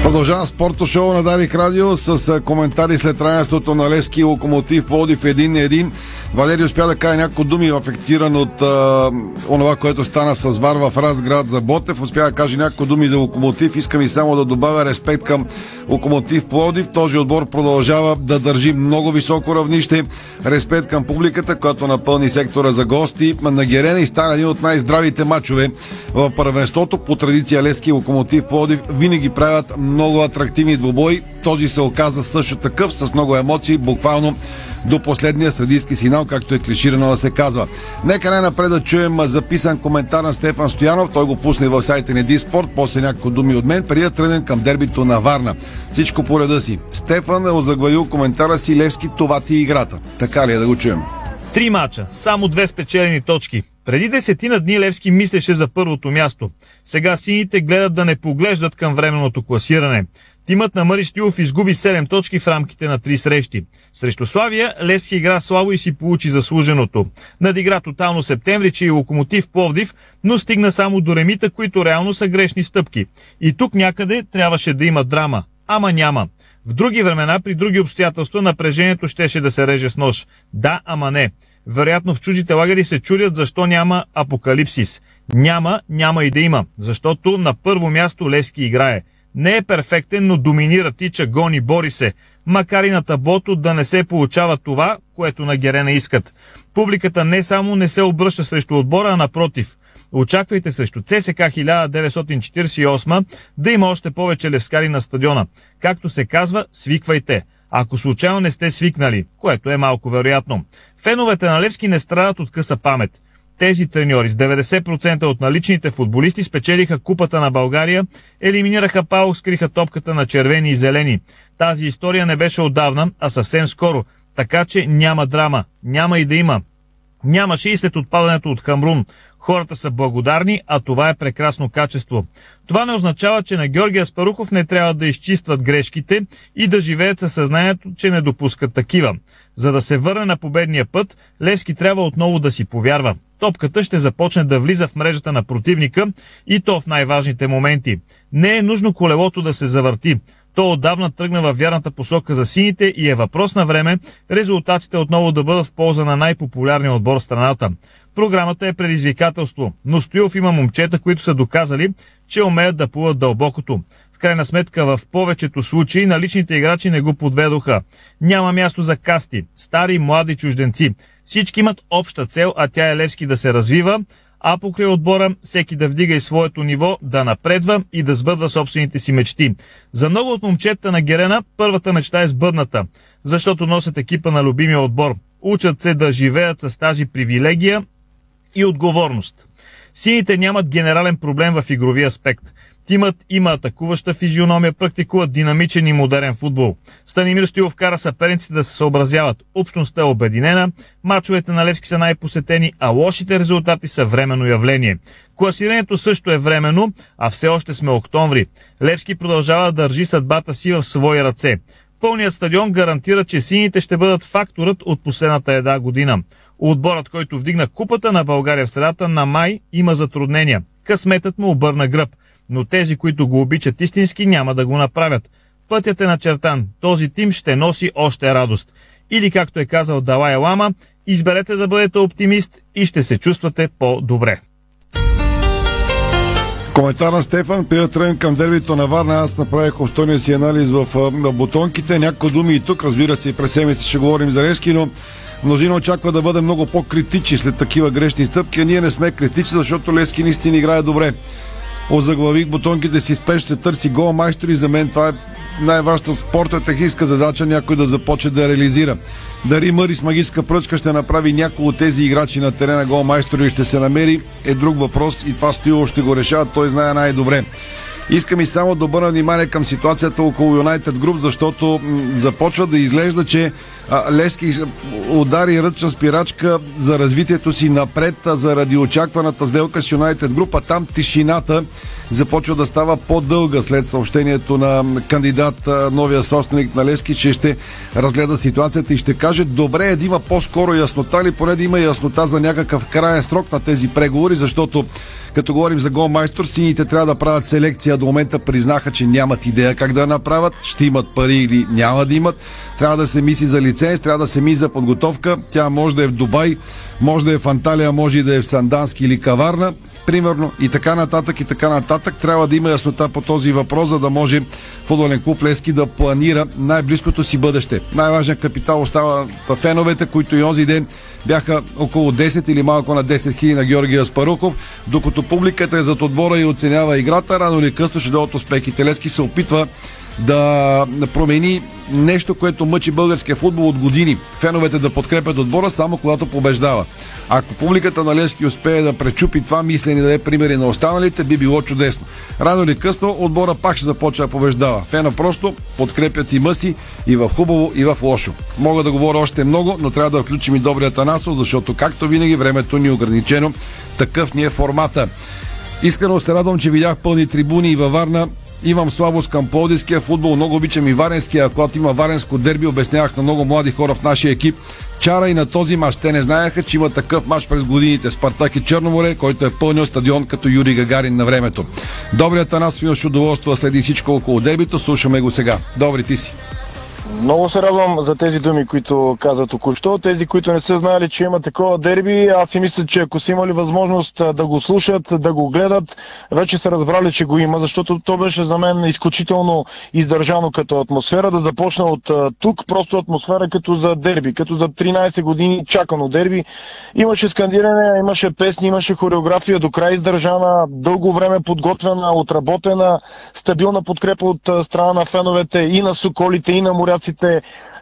Продължава спорто шоу на Дарик Радио с коментари след равенството на Левски и Локомотив Пловдив един на един. Валери успя да каже някои думи, афектиран от а, онова, което стана с Вар в Разград за Ботев. Успя да каже някои думи за Локомотив. Искам и само да добавя респект към Локомотив Пловдив. Този отбор продължава да държи много високо равнище. Респект към публиката, която напълни сектора за гости на Герена и стана един от най-здравите мачове в първенството. По традиция Левски и Локомотив Пловдив винаги правят много атрактивни двубой. Този се оказа също такъв, с много емоции, буквално до последния съдийски сигнал, както е клиширано да се казва. Нека най-напред да чуем записан коментар на Стефан Стоянов. Той го пусне в сайта на Диспорт, после няколко думи от мен, преди да тръгнем към дербито на Варна. Всичко по реда си. Стефан е озаглавил коментара си: Левски, това ти е играта. Така ли е, да го чуем? Три мача, само две спечелени точки. Преди десетина дни Левски мислеше за първото място. Сега сините гледат да не поглеждат към временното класиране. Тимът на Мари Стоилов изгуби седем точки в рамките на три срещи. Срещу Славия Левски игра слабо и си получи заслуженото. Надигра тотално Септемврич и Локомотив Пловдив, но стигна само до ремита, които реално са грешни стъпки. И тук някъде трябваше да има драма. Ама няма. В други времена, при други обстоятелства, напрежението щеше да се реже с нож. Да, ама не. Вероятно в чужите лагери се чудят защо няма апокалипсис. Няма, няма и да има, защото на първо място Левски играе. Не е перфектен, но доминира, тича, гони, бори се. Макар и на таблото да не се получава това, което на Герена искат. Публиката не само не се обръща срещу отбора, а напротив. Очаквайте срещу ЦСКА хиляда деветстотин четиридесет и осма да има още повече левскари на стадиона. Както се казва, свиквайте. Ако случайно не сте свикнали, което е малко вероятно. Феновете на Левски не страдат от къса памет. Тези треньори с деветдесет процента от наличните футболисти спечелиха Купата на България, елиминираха ПАОК, скриха топката на червени и зелени. Тази история не беше отдавна, а съвсем скоро, така че няма драма, няма и да има. Нямаше и след отпадането от Хамрун. Хората са благодарни, а това е прекрасно качество. Това не означава, че на Георги Аспарухов не трябва да изчистват грешките и да живеят със съзнанието, че не допускат такива. За да се върне на победния път, Левски трябва отново да си повярва. Топката ще започне да влиза в мрежата на противника и то в най-важните моменти. Не е нужно колелото да се завърти. То отдавна тръгна във вярната посока за сините и е въпрос на време резултатите отново да бъдат в полза на най-популярния отбор в страната. Програмата е предизвикателство, но Стоилов има момчета, които са доказали, че умеят да плуват дълбокото. В крайна сметка в повечето случаи наличните играчи не го подведоха. Няма място за касти, стари, млади чужденци. Всички имат обща цел, а тя е Левски да се развива, а покрай отбора всеки да вдига и своето ниво, да напредва и да сбъдва собствените си мечти. За много от момчетата на Герена първата мечта е сбъдната, защото носят екипа на любимия отбор. Учат се да живеят с тази привилегия и отговорност. Сините нямат генерален проблем в игрови аспект. Тимът има атакуваща физиономия, практикуват динамичен и модерен футбол. Станимир Стоилов кара съперниците да се съобразяват. Общността е обединена, мачовете на Левски са най-посетени, а лошите резултати са временно явление. Класирането също е временно, а все още сме октомври. Левски продължава да държи съдбата си в свои ръце. Пълният стадион гарантира, че сините ще бъдат факторът от последната една година. Отборът, който вдигна Купата на България в средата на май, има затруднения. Късметът му обърна гръб, но тези, които го обичат истински, няма да го направят. Пътят е начертан, този тим ще носи още радост. Или както е казал Далай Лама, изберете да бъдете оптимист и ще се чувствате по-добре. Коментар на Стефан, преди тръгнем към дербито на Варна, аз направих обстойния си анализ в бутонките, някои думи и тук, разбира се, и през седмица ще говорим за Левски, но мнозина очаква да бъде много по-критични след такива грешни стъпки, а ние не сме критични, защото Левски наистина играе добре. Озаглавих бутонките си спеш, ще търси гол майстори, за мен това е най-важната спорта техническа задача, някой да започне да реализира. Дари Мъри с магическа пръчка ще направи някои от тези играчи на терена гол майстори и ще се намери, е друг въпрос и това Стоило ще го решава, той знае най-добре. Искам и само да обърна внимание към ситуацията около United Group, защото м- започва да изглежда, че а, Левски удари ръчна спирачка за развитието си напред, а заради очакваната сделка с United Group, а там тишината започва да става по-дълга след съобщението на кандидат, а, новия собственик на Левски, че ще разгледа ситуацията и ще каже, добре е да има по-скоро яснота или поне да има яснота за някакъв краен срок на тези преговори, защото като говорим за голмайстор, сините трябва да правят селекция. До момента признаха, че нямат идея как да направят, ще имат пари или няма да имат. Трябва да се мисли за лиценз, трябва да се мисли за подготовка. Тя може да е в Дубай, може да е в Анталия, може да е в Сандански или Каварна, примерно, и така нататък, и така нататък. Трябва да има яснота по този въпрос, за да може футболен клуб Левски да планира най-близкото си бъдеще. Най-важният капитал остава феновете, които и онзи ден бяха около десет или малко на десет хиляди на Георги Аспарухов, докато публиката е зад отбора и оценява играта, рано или късно ще дойдат успехите. Левски се опитва да промени нещо, което мъчи българския футбол от години. Феновете да подкрепят отбора само когато побеждава. Ако публиката на Левски успее да пречупи това мислене, да даде примери на останалите, би било чудесно. Рано или късно отбора пак ще започва да побеждава. Фена просто подкрепят и мъси и в хубаво, и в лошо. Мога да говоря още много, но трябва да включим и добрия Танасов, защото както винаги времето ни е ограничено. Такъв ни е формата. Искрено се радвам, че видях пълни трибуни и във Варна. Имам слабост към пловдивския футбол, много обичам и варенския, а когато има варенско дерби, обяснявах на много млади хора в нашия екип. Чара и на този мач. Те не знаеха, че има такъв мач през годините. Спартак и Черно море, който е пълнил стадион като Юрий Гагарин на времето. Добрият Танас имаше удоволствие следи всичко около дербито. Слушаме го сега. Добри, ти си. Много се радвам за тези думи, които каза току-що. Тези, които не са знаели, че има такова дерби, аз си мисля, че ако са имали възможност да го слушат, да го гледат, вече са разбрали, че го има, защото то беше за мен изключително издържано като атмосфера. Да започна от тук, просто атмосфера като за дерби, като за тринайсет години чакано дерби. Имаше скандиране, имаше песни, имаше хореография, до край издържана, дълго време подготвена, отработена, стабилна подкрепа от страна на феновете и на соколите, и на моряците.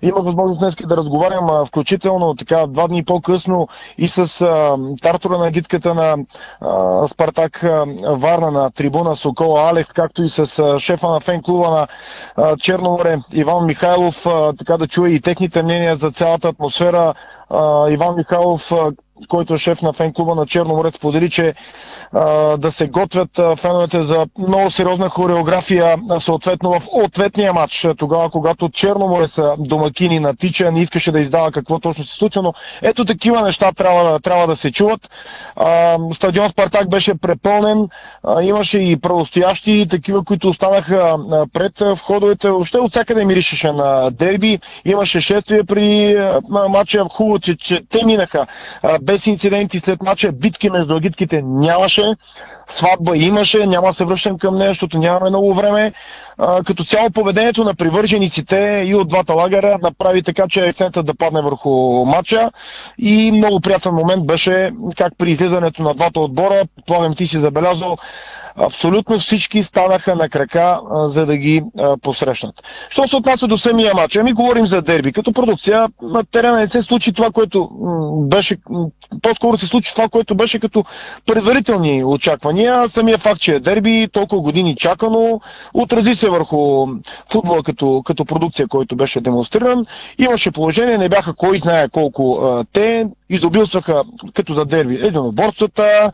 Имах възможност днес да разговарям включително така два дни по-късно и с а, тартора на гидката на а, Спартак а, Варна на трибуна Сокола Алекс, както и с а, шефа на фен-клуба на а, Черно море Иван Михайлов, а, така да чуя и техните мнения за цялата атмосфера. а, Иван Михайлов, а, който е шеф на фен-клуба на Черноморец, сподели, че а, да се готвят а, феновете за много сериозна хореография, а, съответно в ответния матч, тогава когато Черноморец са домакини на тича, не искаше да издава какво точно се случва, но ето такива неща трябва, трябва да се чуват. А, стадион Спартак беше препълнен, а, имаше и правостоящи, и такива, които останаха а, пред входовете, още от всякъде миришеше на дерби, имаше шествие при матча, хубаво, че, че те минаха. А, без инциденти след мача, битки между агитките нямаше, сватба имаше, няма да се връщам към нея, защото нямаме много време. А, като цяло поведението на привържениците и от двата лагера направи така, че акцентът да падне върху мача, и много приятен момент беше как при излизането на двата отбора, предполагам ти си забелязал, абсолютно всички станаха на крака, а, за да ги а, посрещнат. Що се отнася до самия матч? Ами говорим за дерби. Като продукция на терена не се случи това, което м- беше, м- по-скоро се случи това, което беше като предварителни очаквания. Самия факт, че е дерби, толкова години чакано, отрази се върху футбола като, като продукция, който беше демонстриран. Имаше положение, не бяха кой знае колко а, те. Издобилстваха като за дерби единоборцата.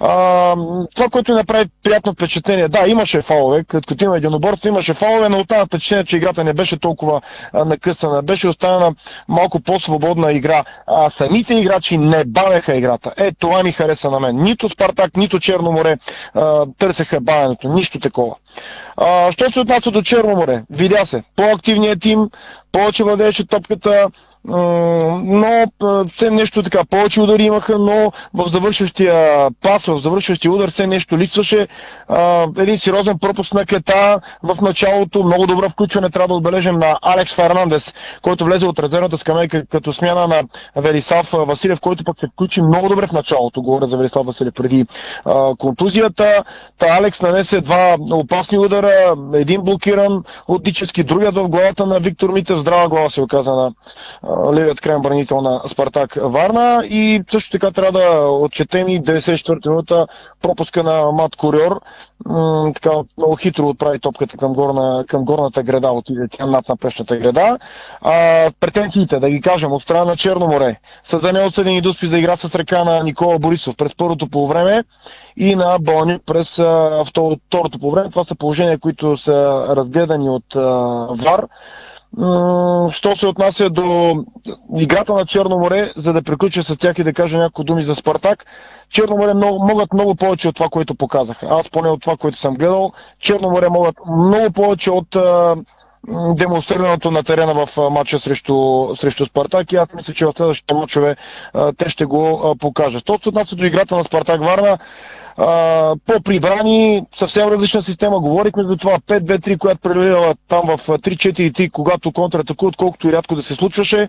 А, това, което направи приятно впечатление. Да, имаше фалове, след като има единоборца, имаше фалове, но оттава впечатление, че играта не беше толкова а, накъсана. Беше останена малко по-свободна игра. А самите играчи не бавеха играта. Е, това ми хареса на мен. Нито Спартак, нито Черно море а, търсеха бавенето. Нищо такова. А, що се отнася до Черно море? Видя се. По-активният тим, повече владееше топката, но все нещо така, повече удари имаха, но в завършващия пас, в завършващия удар все нещо липсваше. Един сериозен пропуск на Кета в началото, много добро включване трябва да отбележим на Алекс Фернандес, който влезе от резервната скамейка като смяна на Велисав Василев, който пък се включи много добре в началото, говоря за Велисав Василев преди контузията. Та Алекс нанесе два опасни удара, един блокиран от Дически, другият в главата на Виктор Митев, здрава глава се оказа на левият крайен бранител на Спартак Варна, и също така трябва да отчетем и деветдесет и четвърта минута пропуска на Мат Курьор. М- така много хитро отправи топката към, горна, към горната града, отиде тя над напрещната града. А, претенциите, да ги кажем, от страна на Черно море са за неоценени дуспи за игра с ръка на Никола Борисов през първото полувреме и на Бални през а, второ, второто полувреме. Това са положения, които са разгледани от а, ВАР. Що се отнася до играта на Черно море, за да приключа с тях и да кажа няколко думи за Спартак, Черно море много, могат много повече от това, което показаха. Аз поне от това, което съм гледал, Черно море могат много повече от а, демонстрирането на терена в матча срещу, срещу Спартак, и аз мисля, че в следващите матчове а, те ще го а, покажат. Що се отнася до играта на Спартак Варна, Uh, по-прибрани, съвсем различна система. Говорихме за това пет две три, която прелива там в три четири три, когато контратаку, отколкото и рядко да се случваше.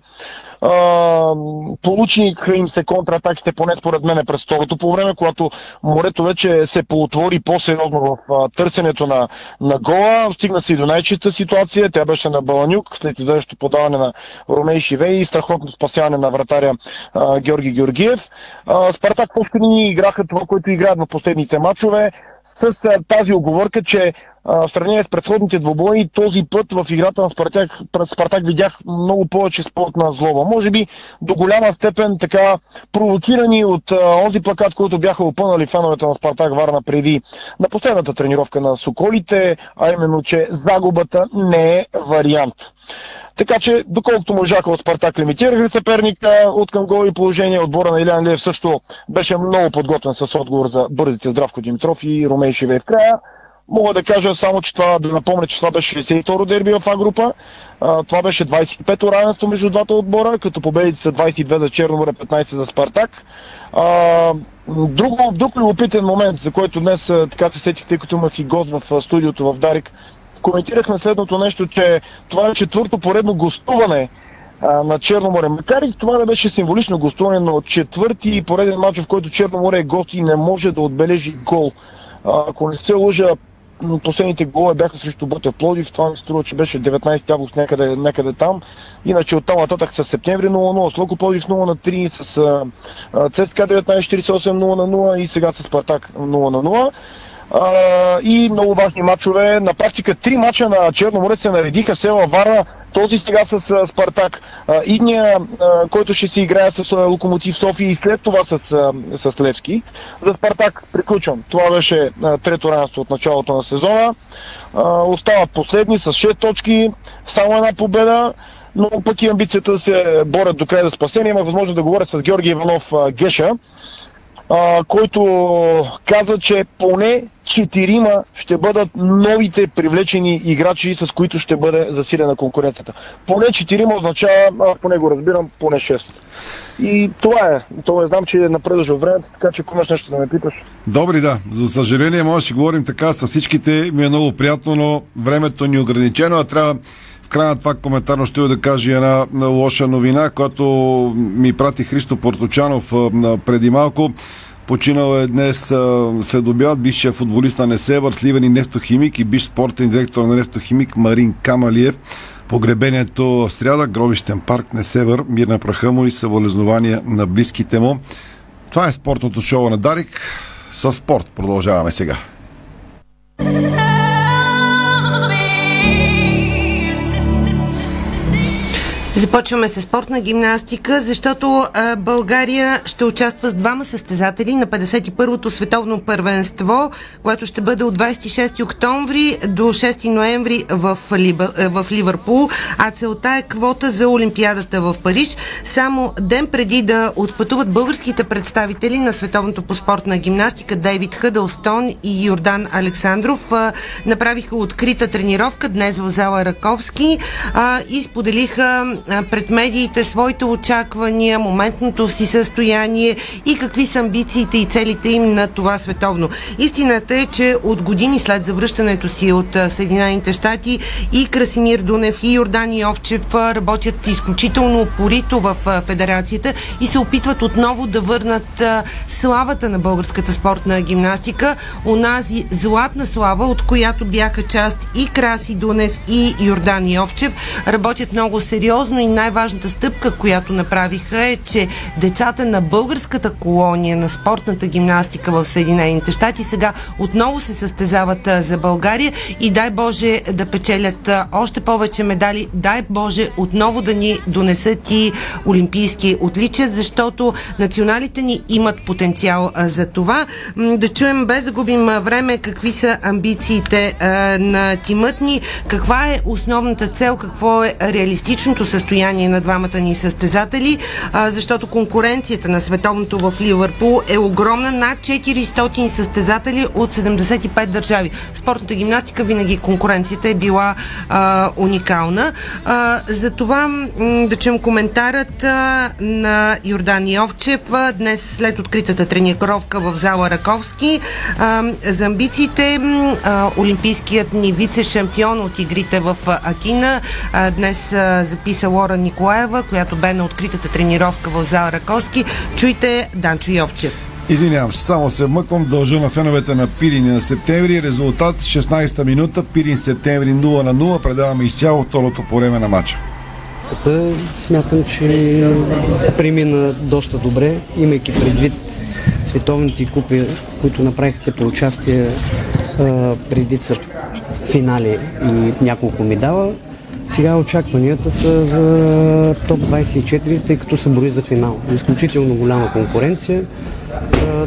Uh, получиха им се контратаките, поне според мен, през второто по време, когато морето вече се поотвори по-сериозно в uh, търсенето на, на гола. Стигна се и до най-чиста ситуация. Тя беше на Баланюк, след изглеждащо подаване на Ромей Шивей и страхотно спасяване на вратаря uh, Георги Георгиев. Uh, Спартак по-скоро играха това, което играят в последните мачове, с тази оговорка, че в сравнение с предходните двобои, този път в играта на Спартак, Спартак видях много повече спортна злоба. Може би до голяма степен така провокирани от онзи плакат, който бяха опънали феновете на Спартак Варна преди на последната тренировка на Соколите, а именно, че загубата не е вариант. Така че, доколкото можаха от Спартак лимитирали съперника от към голи положение, отбора на Илиан Лев също беше много подготвен с отговор за бързите Здравко Димитров и Ромей Шивей в края. Мога да кажа само, че това, да напомня, че това беше шестдесет и второ дерби в А-група. Това беше двадесет и пето равенство между двата отбора, като победите са двадесет и две за Черно море, петнадесет за Спартак. Друг, друг любопитен момент, за който днес така се сетих, тъй като имах и гост в студиото в Дарик, коментирахме следното нещо, че това е четвърто поредно гостуване на Черно море. Макар и това да беше символично гостуване, но четвърти пореден матч, в който Черно море е гост и не може да отбележи гол. Ако не се лъжа, последните голове бяха срещу Ботев Пловдив, това ми се струва, че беше деветнадесети август някъде, някъде там. Иначе оттам нататък с септември нула нула, с Локо Пловдив нула на три, с ЦСКА деветнадесет четиридесет и осем нула на нула и сега с Спартак нула на нула. Uh, и много важни матчове. На практика три мача на Черно море се наредиха села Варна. Този сега с uh, Спартак, uh, идния, uh, който ще си играе с uh, Локомотив София и след това с, uh, с Левски. За Спартак приключвам. Това беше uh, трето равенство от началото на сезона. Uh, остават последни с шест точки, само една победа, но пък и амбицията да се борят до края за спасение. Има възможност да говоря с Георги Иванов uh, Геша, Uh, който каза, че поне четирима ще бъдат новите привлечени играчи, с които ще бъде засилена конкуренцията. Поне четирима означава, аз поне го разбирам, поне шест. И това е. Това е, знам, че напредваш във времето, така че ако имаш нещо да ме питаш. Добре, да. За съжаление, може да говорим така с всичките. Ми е много приятно, но времето ни е ограничено, а трябва в края на това коментарно ще да кажа една лоша новина, която ми прати Христо Порточанов преди малко. Починал е днес след обяд бившия футболист на Несебър, сливен и нефтохимик и бивш спортен директор на Нефтохимик Марин Камалиев. Погребението в сряда, гробищен парк Несебър, мир на праха му и съболезнования на близките му. Това е спортното шоу на Дарик. Със спорт продължаваме сега. Започваме с спортна гимнастика, защото а, България ще участва с двама състезатели на петдесет и първото световно първенство, което ще бъде от двадесет и шести октомври до шести ноември в, Либа, в Ливърпул, а целта е квота за Олимпиадата в Париж. Само ден преди да отпътуват българските представители на световното по спортна гимнастика Дейвид Хъдълстон и Йордан Александров а, направиха открита тренировка днес в зала Раковски а, и споделиха пред медиите своите очаквания, моментното си състояние и какви са амбициите и целите им на това световно. Истината е, че от години след завръщането си от Съединените щати и Красимир Дунев и Йордан Йовчев работят изключително упорито в федерацията и се опитват отново да върнат славата на българската спортна гимнастика, онази златна слава, от която бяха част и Краси Дунев и Йордан Йовчев. Работят много сериозно и най-важната стъпка, която направиха, е, че децата на българската колония на спортната гимнастика в Съединените щати сега отново се състезават за България и дай Боже да печелят още повече медали, дай Боже отново да ни донесат и олимпийски отличия, защото националите ни имат потенциал за това. Да чуем, без да губим време, какви са амбициите на тимът ни, каква е основната цел, какво е реалистичното състояние на двамата ни състезатели, защото конкуренцията на световното в Ливърпул е огромна, над четиристотин състезатели от седемдесет и пет държави. В спортната гимнастика винаги конкуренцията е била а, уникална. А, за това м- да чуем коментарът а, на Йордан Йовчев а, днес след откритата тренировка в зала Раковски а, за амбициите. А, олимпийският ни вице-шампион от игрите в Атина а, днес а, записа Лора Николаева, която бе на откритата тренировка в зала Раковски. Чуйте Данчо Йовчев. Извинявам се, само се мъквам, дължа на феновете на Пирин на Септември. Резултат шестнадесета минута, Пирин Септември нула на нула. Предаваме изцяло второто по време на матча. Смятам, че премина доста добре, имайки предвид световните купи, които направиха като участие преди финали и няколко медала. Сега очакванията са за топ двайсет и четири, тъй като се брои за финал. Изключително голяма конкуренция.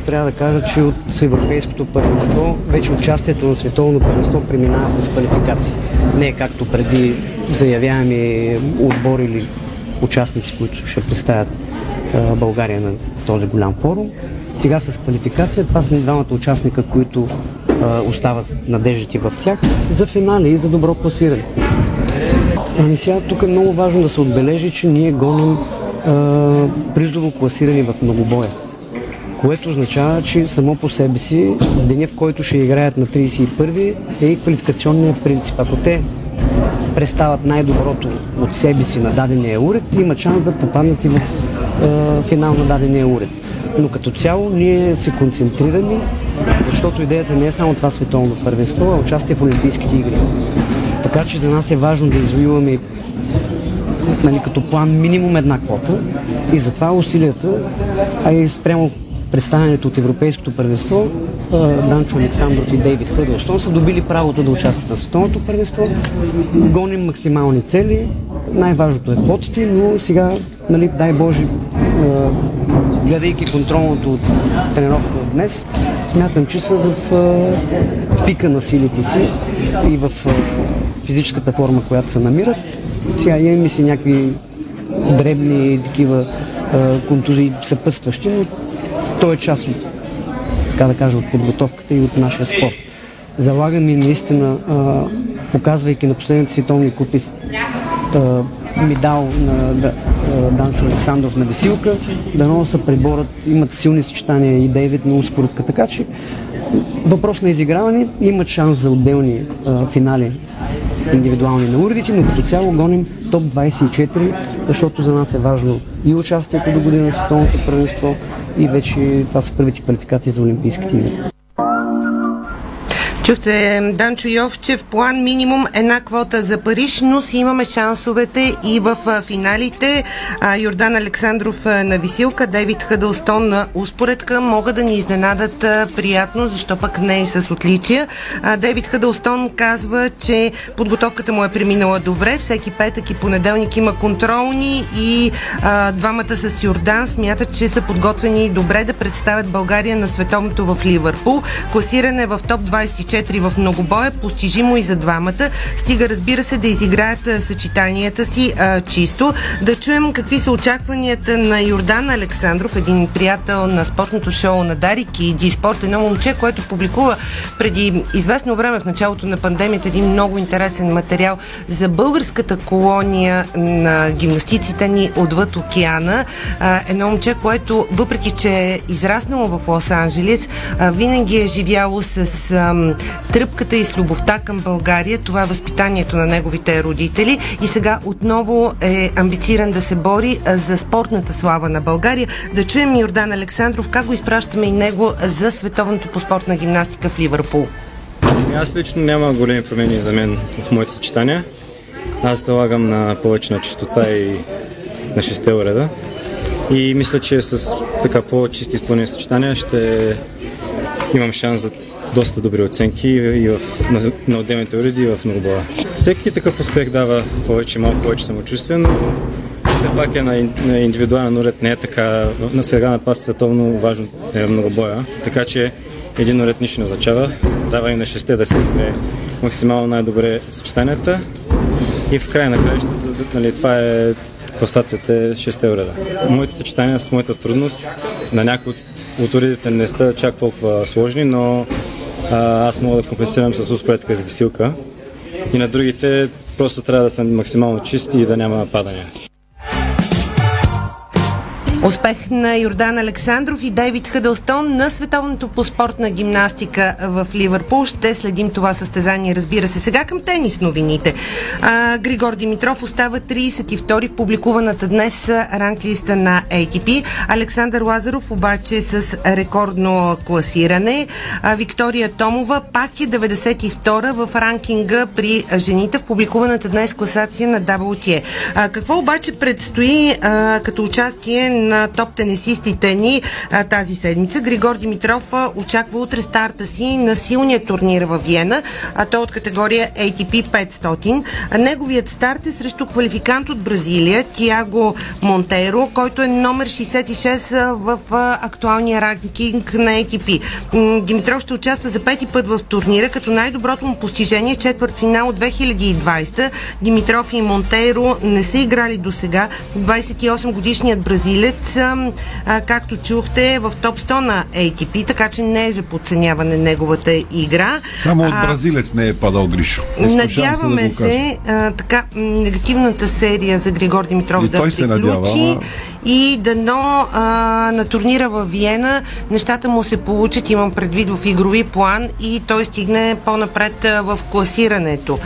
Трябва да кажа, че от европейското първенство вече участието на световно първенство преминава през квалификации. Не е както преди заявяваме отбор или участници, които ще представят България на този голям форум. Сега с квалификация, това са двамата участника, които остават надеждите в тях за финали и за добро класиране. Ами сега тук е много важно да се отбележи, че ние гоним а, призово класирани в многобоя, което означава, че само по себе си деня, в който ще играят на трийсет и първи, е и квалификационният принцип. Ако те представят най-доброто от себе си на дадения уред, има шанс да попаднат и в а, финал на дадения уред. Но като цяло ние се концентрираме, защото идеята не е само това световно първенство, а участие в Олимпийските игри. Така че за нас е важно да извоюваме, нали, като план минимум една квота и затова усилията, а и спрямо представянето от Европейското първенство, Данчо Александров и Дейвид Хъдълстон са добили правото да участват на световното първенство. Гоним максимални цели, най-важното е квотите, но сега, нали, дай Боже, гледайки контролното от тренировка от днес, смятам, че са в а, пика на силите си и в а, физическата форма, която се намират. Сега имаме си някакви дребни такива а, контузии съпътстващи, но то е част от, така да кажа, от подготовката и от нашия спорт. Залагаме наистина, а, показвайки на последните световни купи а, медал на да, Данчо Александров на висилка, да много се приборят, имат силни съчетания и Дейвид на успоредка, така че въпрос на изиграване, имат шанс за отделни а, финали индивидуални на уредите, но като цяло гоним топ двайсет и четири, защото за нас е важно и участието до година на световното първенство и вече това са първите квалификации за Олимпийските игри. Чухте Данчо Йовчев, план минимум една квота за Париж, но си имаме шансовете и в финалите. Йордан Александров на висилка, Дейвид Хъдълстон на успоредка могат да ни изненадат приятно, защо пък не и с отличия. Дейвид Хъдълстон казва, че подготовката му е преминала добре, всеки петък и понеделник има контролни и а, двамата с Йордан смятат, че са подготвени добре да представят България на световното в Ливърпул. Класиране в топ двайсет и четири в многобоя, постижимо и за двамата. Стига, разбира се, да изиграят а, съчетанията си а, чисто. Да чуем какви са очакванията на Йордан Александров, един приятел на спортното шоу на Дарик и Диспорт, едно момче, което публикува преди известно време в началото на пандемията един много интересен материал за българската колония на гимнастиците ни отвъд океана. А, едно момче, което въпреки, че е израснало в Лос-Анджелес, а, винаги е живяло с а, тръпката и с любовта към България. Това е възпитанието на неговите родители и сега отново е амбициран да се бори за спортната слава на България. Да чуем Йордан Александров, как го изпращаме и него за световното по спортна гимнастика в Ливърпул. Аз лично няма големи промени за мен в моите съчетания. Аз залагам на повече на чистота и на шесте уреда и мисля, че с така по-чисти изпълнени съчетания ще имам шанс за доста добри оценки и в, на, на отделните уреди и в многобоя. Всеки такъв успех дава повече, малко повече самочувствие, но все пак е на, на индивидуален уред, не е така, на сега на това световно важно е многобоя, така че един уред нищо не означава, трябва и на шесте да се изгрее максимално най-добре съчетанията и в края на краищата, нали, това е класацията е шесте уреда. Моите съчетания с моята трудност на някои от, от уредите не са чак толкова сложни, но аз мога да компенсирам с успоредка с висилка и на другите просто трябва да съм максимално чист и да няма падания. Успех на Йордан Александров и Дейвид Хъдълстон на световното по спортна гимнастика в Ливърпул. Ще следим това състезание, разбира се. Сега към тенис новините. А, Григор Димитров остава трийсет и втори в публикуваната днес ранглиста на Ей Ти Пи. Александър Лазаров обаче с рекордно класиране. А, Виктория Томова пак е деветдесет и втора в ранкинга при жените в публикуваната днес класация на дабъл ю Ти Ей. А, какво обаче предстои а, като участие на на топ-тенесистите ни а, тази седмица. Григор Димитров а, очаква утре старта си на силния турнир във Виена, а той от категория Ей Ти Пи петстотин. А неговият старт е срещу квалификант от Бразилия Тиаго Монтеро, който е номер шейсет и шест в а, актуалния ранкинг на Ей Ти Пи. Димитров ще участва за пети път в турнира, като най-доброто му постижение е четвърт финал от две хиляди и двадесета. Димитров и Монтеро не са играли досега. двадесет и осем годишният бразилец, а, както чухте, е в топ сто на Ей Ти Пи, така че не е за подценяване неговата игра. Само от бразилец а, не е падал, Гришо. Не надяваме се, да се а, така негативната серия за Григор Димитров и да приключи. Надява, ама... И дано а, на турнира във Виена нещата му се получат, имам предвид в игрови план, и той стигне по-напред а, в класирането.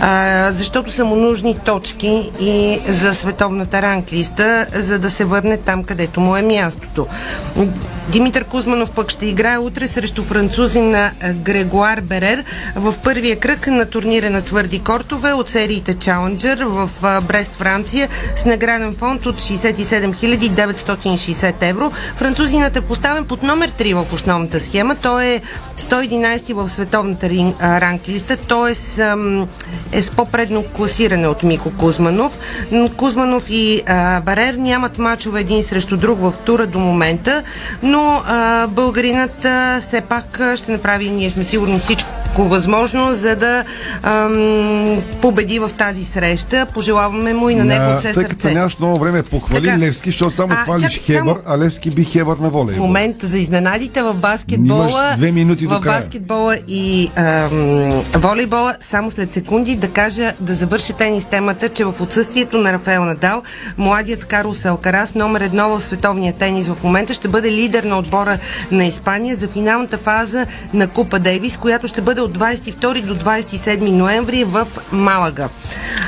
А, защото са му нужни точки и за световната ранглиста, за да се върне там, където му е мястото. Димитър Кузманов пък ще играе утре срещу французина Грегоар Берер в първия кръг на турнира на твърди кортове от сериите Challenger в Брест, Франция, с награден фонд от шейсет и седем хиляди деветстотин и шейсет евро. Французинът е поставен под номер три в основната схема. Той е сто единадесети в световната ранглиста, т.е. е с по-предно класиране от Мико Кузманов. Кузманов и Берер нямат мачове един срещу друг в тура до момента, но а, българинът а, все пак ще направи, ние сме сигурни, всичко възможно, за да ам, победи в тази среща. Пожелаваме му и на него от все сърце. Тъй като нямаш много време, похвали така Левски, защото само а, хвалиш чак, Хебър, само... а Левски би Хебър на волейбол. В момента за изненадите в баскетбола, в баскетбола и ам, волейбола, само след секунди да кажа, да завърши тенис темата, че в отсъствието на Рафаел Надал, младият Карлос Алкарас, номер едно в световния тенис в момента, ще бъде лидер на отбора на Испания за финалната фаза на Купа Дейвис, която ще бъде от двадесет и втори до двадесет и седми ноември в Малага.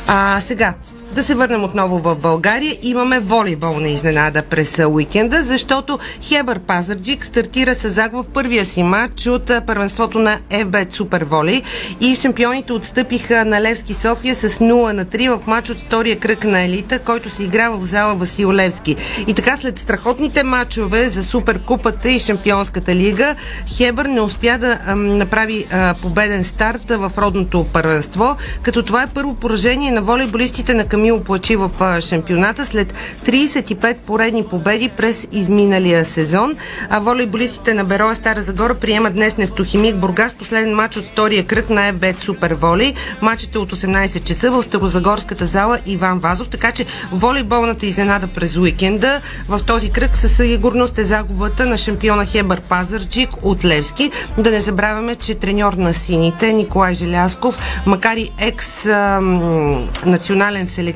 А, сега, да се върнем отново в България. Имаме волейболна изненада през уикенда, защото Хебър Пазарджик стартира с загуба в първия си матч от първенството на еф би Суперволей и шампионите отстъпиха на Левски София с нула на три в матч от втория кръг на елита, който се игра в зала Васил Левски. И така, след страхотните матчове за Суперкупата и Шампионската лига, Хебър не успя да а, направи а, победен старт в родното първенство, като това е първо поражение на волейболистите на Камилова Мило плачи в шампионата след тридесет и пет поредни победи през изминалия сезон. А волейболистите на Бероя Стара Загора приемат днес Нефтохимик Бургас, последен матч от втория кръг на еф би Суперволей. Матчът е от осемнадесет часа в Старозагорската зала Иван Вазов, така че волейболната изненада през уикенда в този кръг със сигурност е загубата на шампиона Хебър Пазарджик от Левски. Да не забравяме, че треньор на сините Николай Желясков, макар и екс-национален селектор,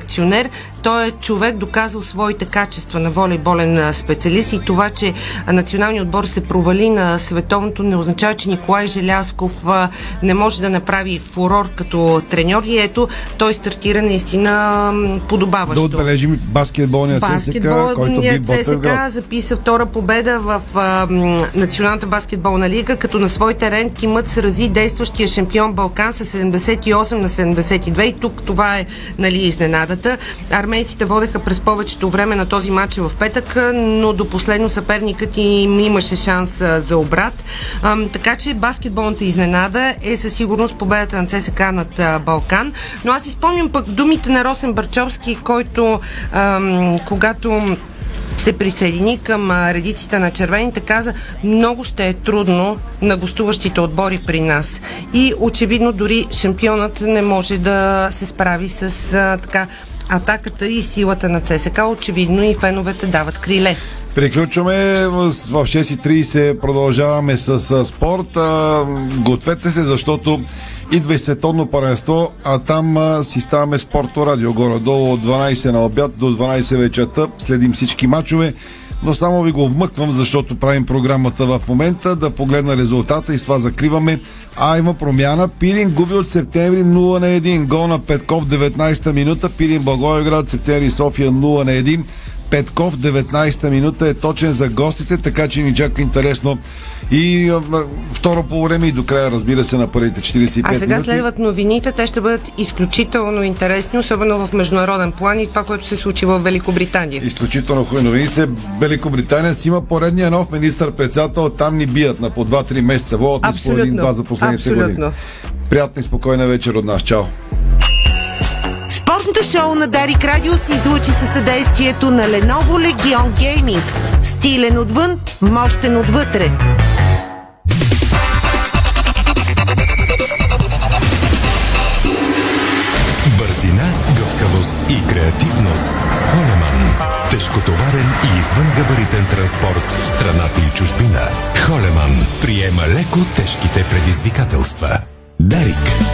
той е човек, доказал своите качества на волейболен специалист, и това, че националният отбор се провали на световното, не означава, че Николай Желясков не може да направи фурор като треньор, и ето, той стартира наистина подобаващо. Да отбележим баскетболния ЦСКА, който би ЦСКА записа втора победа в а, Националната баскетболна лига, като на своите рен тимът срази действащия шампион Балкан с седемдесет и осем на седемдесет и две, и тук това е, нали, изненада. Армейците водеха през повечето време на този матч в петък, но до последно съперникът им имаше шанс за обрат. А, така че баскетболната изненада е със сигурност победата на ЦСКА над а, Балкан. Но аз изпомням пък думите на Росен Барчовски, който а, когато се присъедини към редиците на червените, каза: много ще е трудно на гостуващите отбори при нас. И очевидно дори шампионът не може да се справи с а, така атаката и силата на ЦСКА. Очевидно и феновете дават криле. Приключваме в шест и тридесет, продължаваме с, с спорт. А, гответе се, защото идва и световно първенство, а там а, си ставаме спортно радио горе-долу от дванадесет на обяд до дванадесет вечерта. Следим всички мачове, но само ви го вмъквам, защото правим програмата в момента, да погледна резултата и с това закриваме. А, има промяна. Пилин губи от Септември нула на едно. Гол на Петков, деветнадесета минута. Пилин Благоевград, Септември София нула на едно. Петков. деветнадесета минута е точен за гостите, така че ни чака интересно и второ полувреме и до края, разбира се, на първите четиридесет и пет минути. А сега минути. Следват новините, те ще бъдат изключително интересни, особено в международен план и това, което се случи в Великобритания. Изключително хубави новини се. Великобритания си има поредния нов министър-председател, там ни бият на по два-три месеца, водят ни по един-два за последните абсолютно години. Приятна и спокойна вечер от нас. Чао! Спортното шоу на Дарик Радио се излучи със съдействието на Lenovo Legion Gaming. Стилен отвън, мощен отвътре. Бързина, гъвкавост и креативност с Холеман. Тежкотоварен и извънгабаритен транспорт в страната и чужбина. Холеман приема леко тежките предизвикателства. Дарик.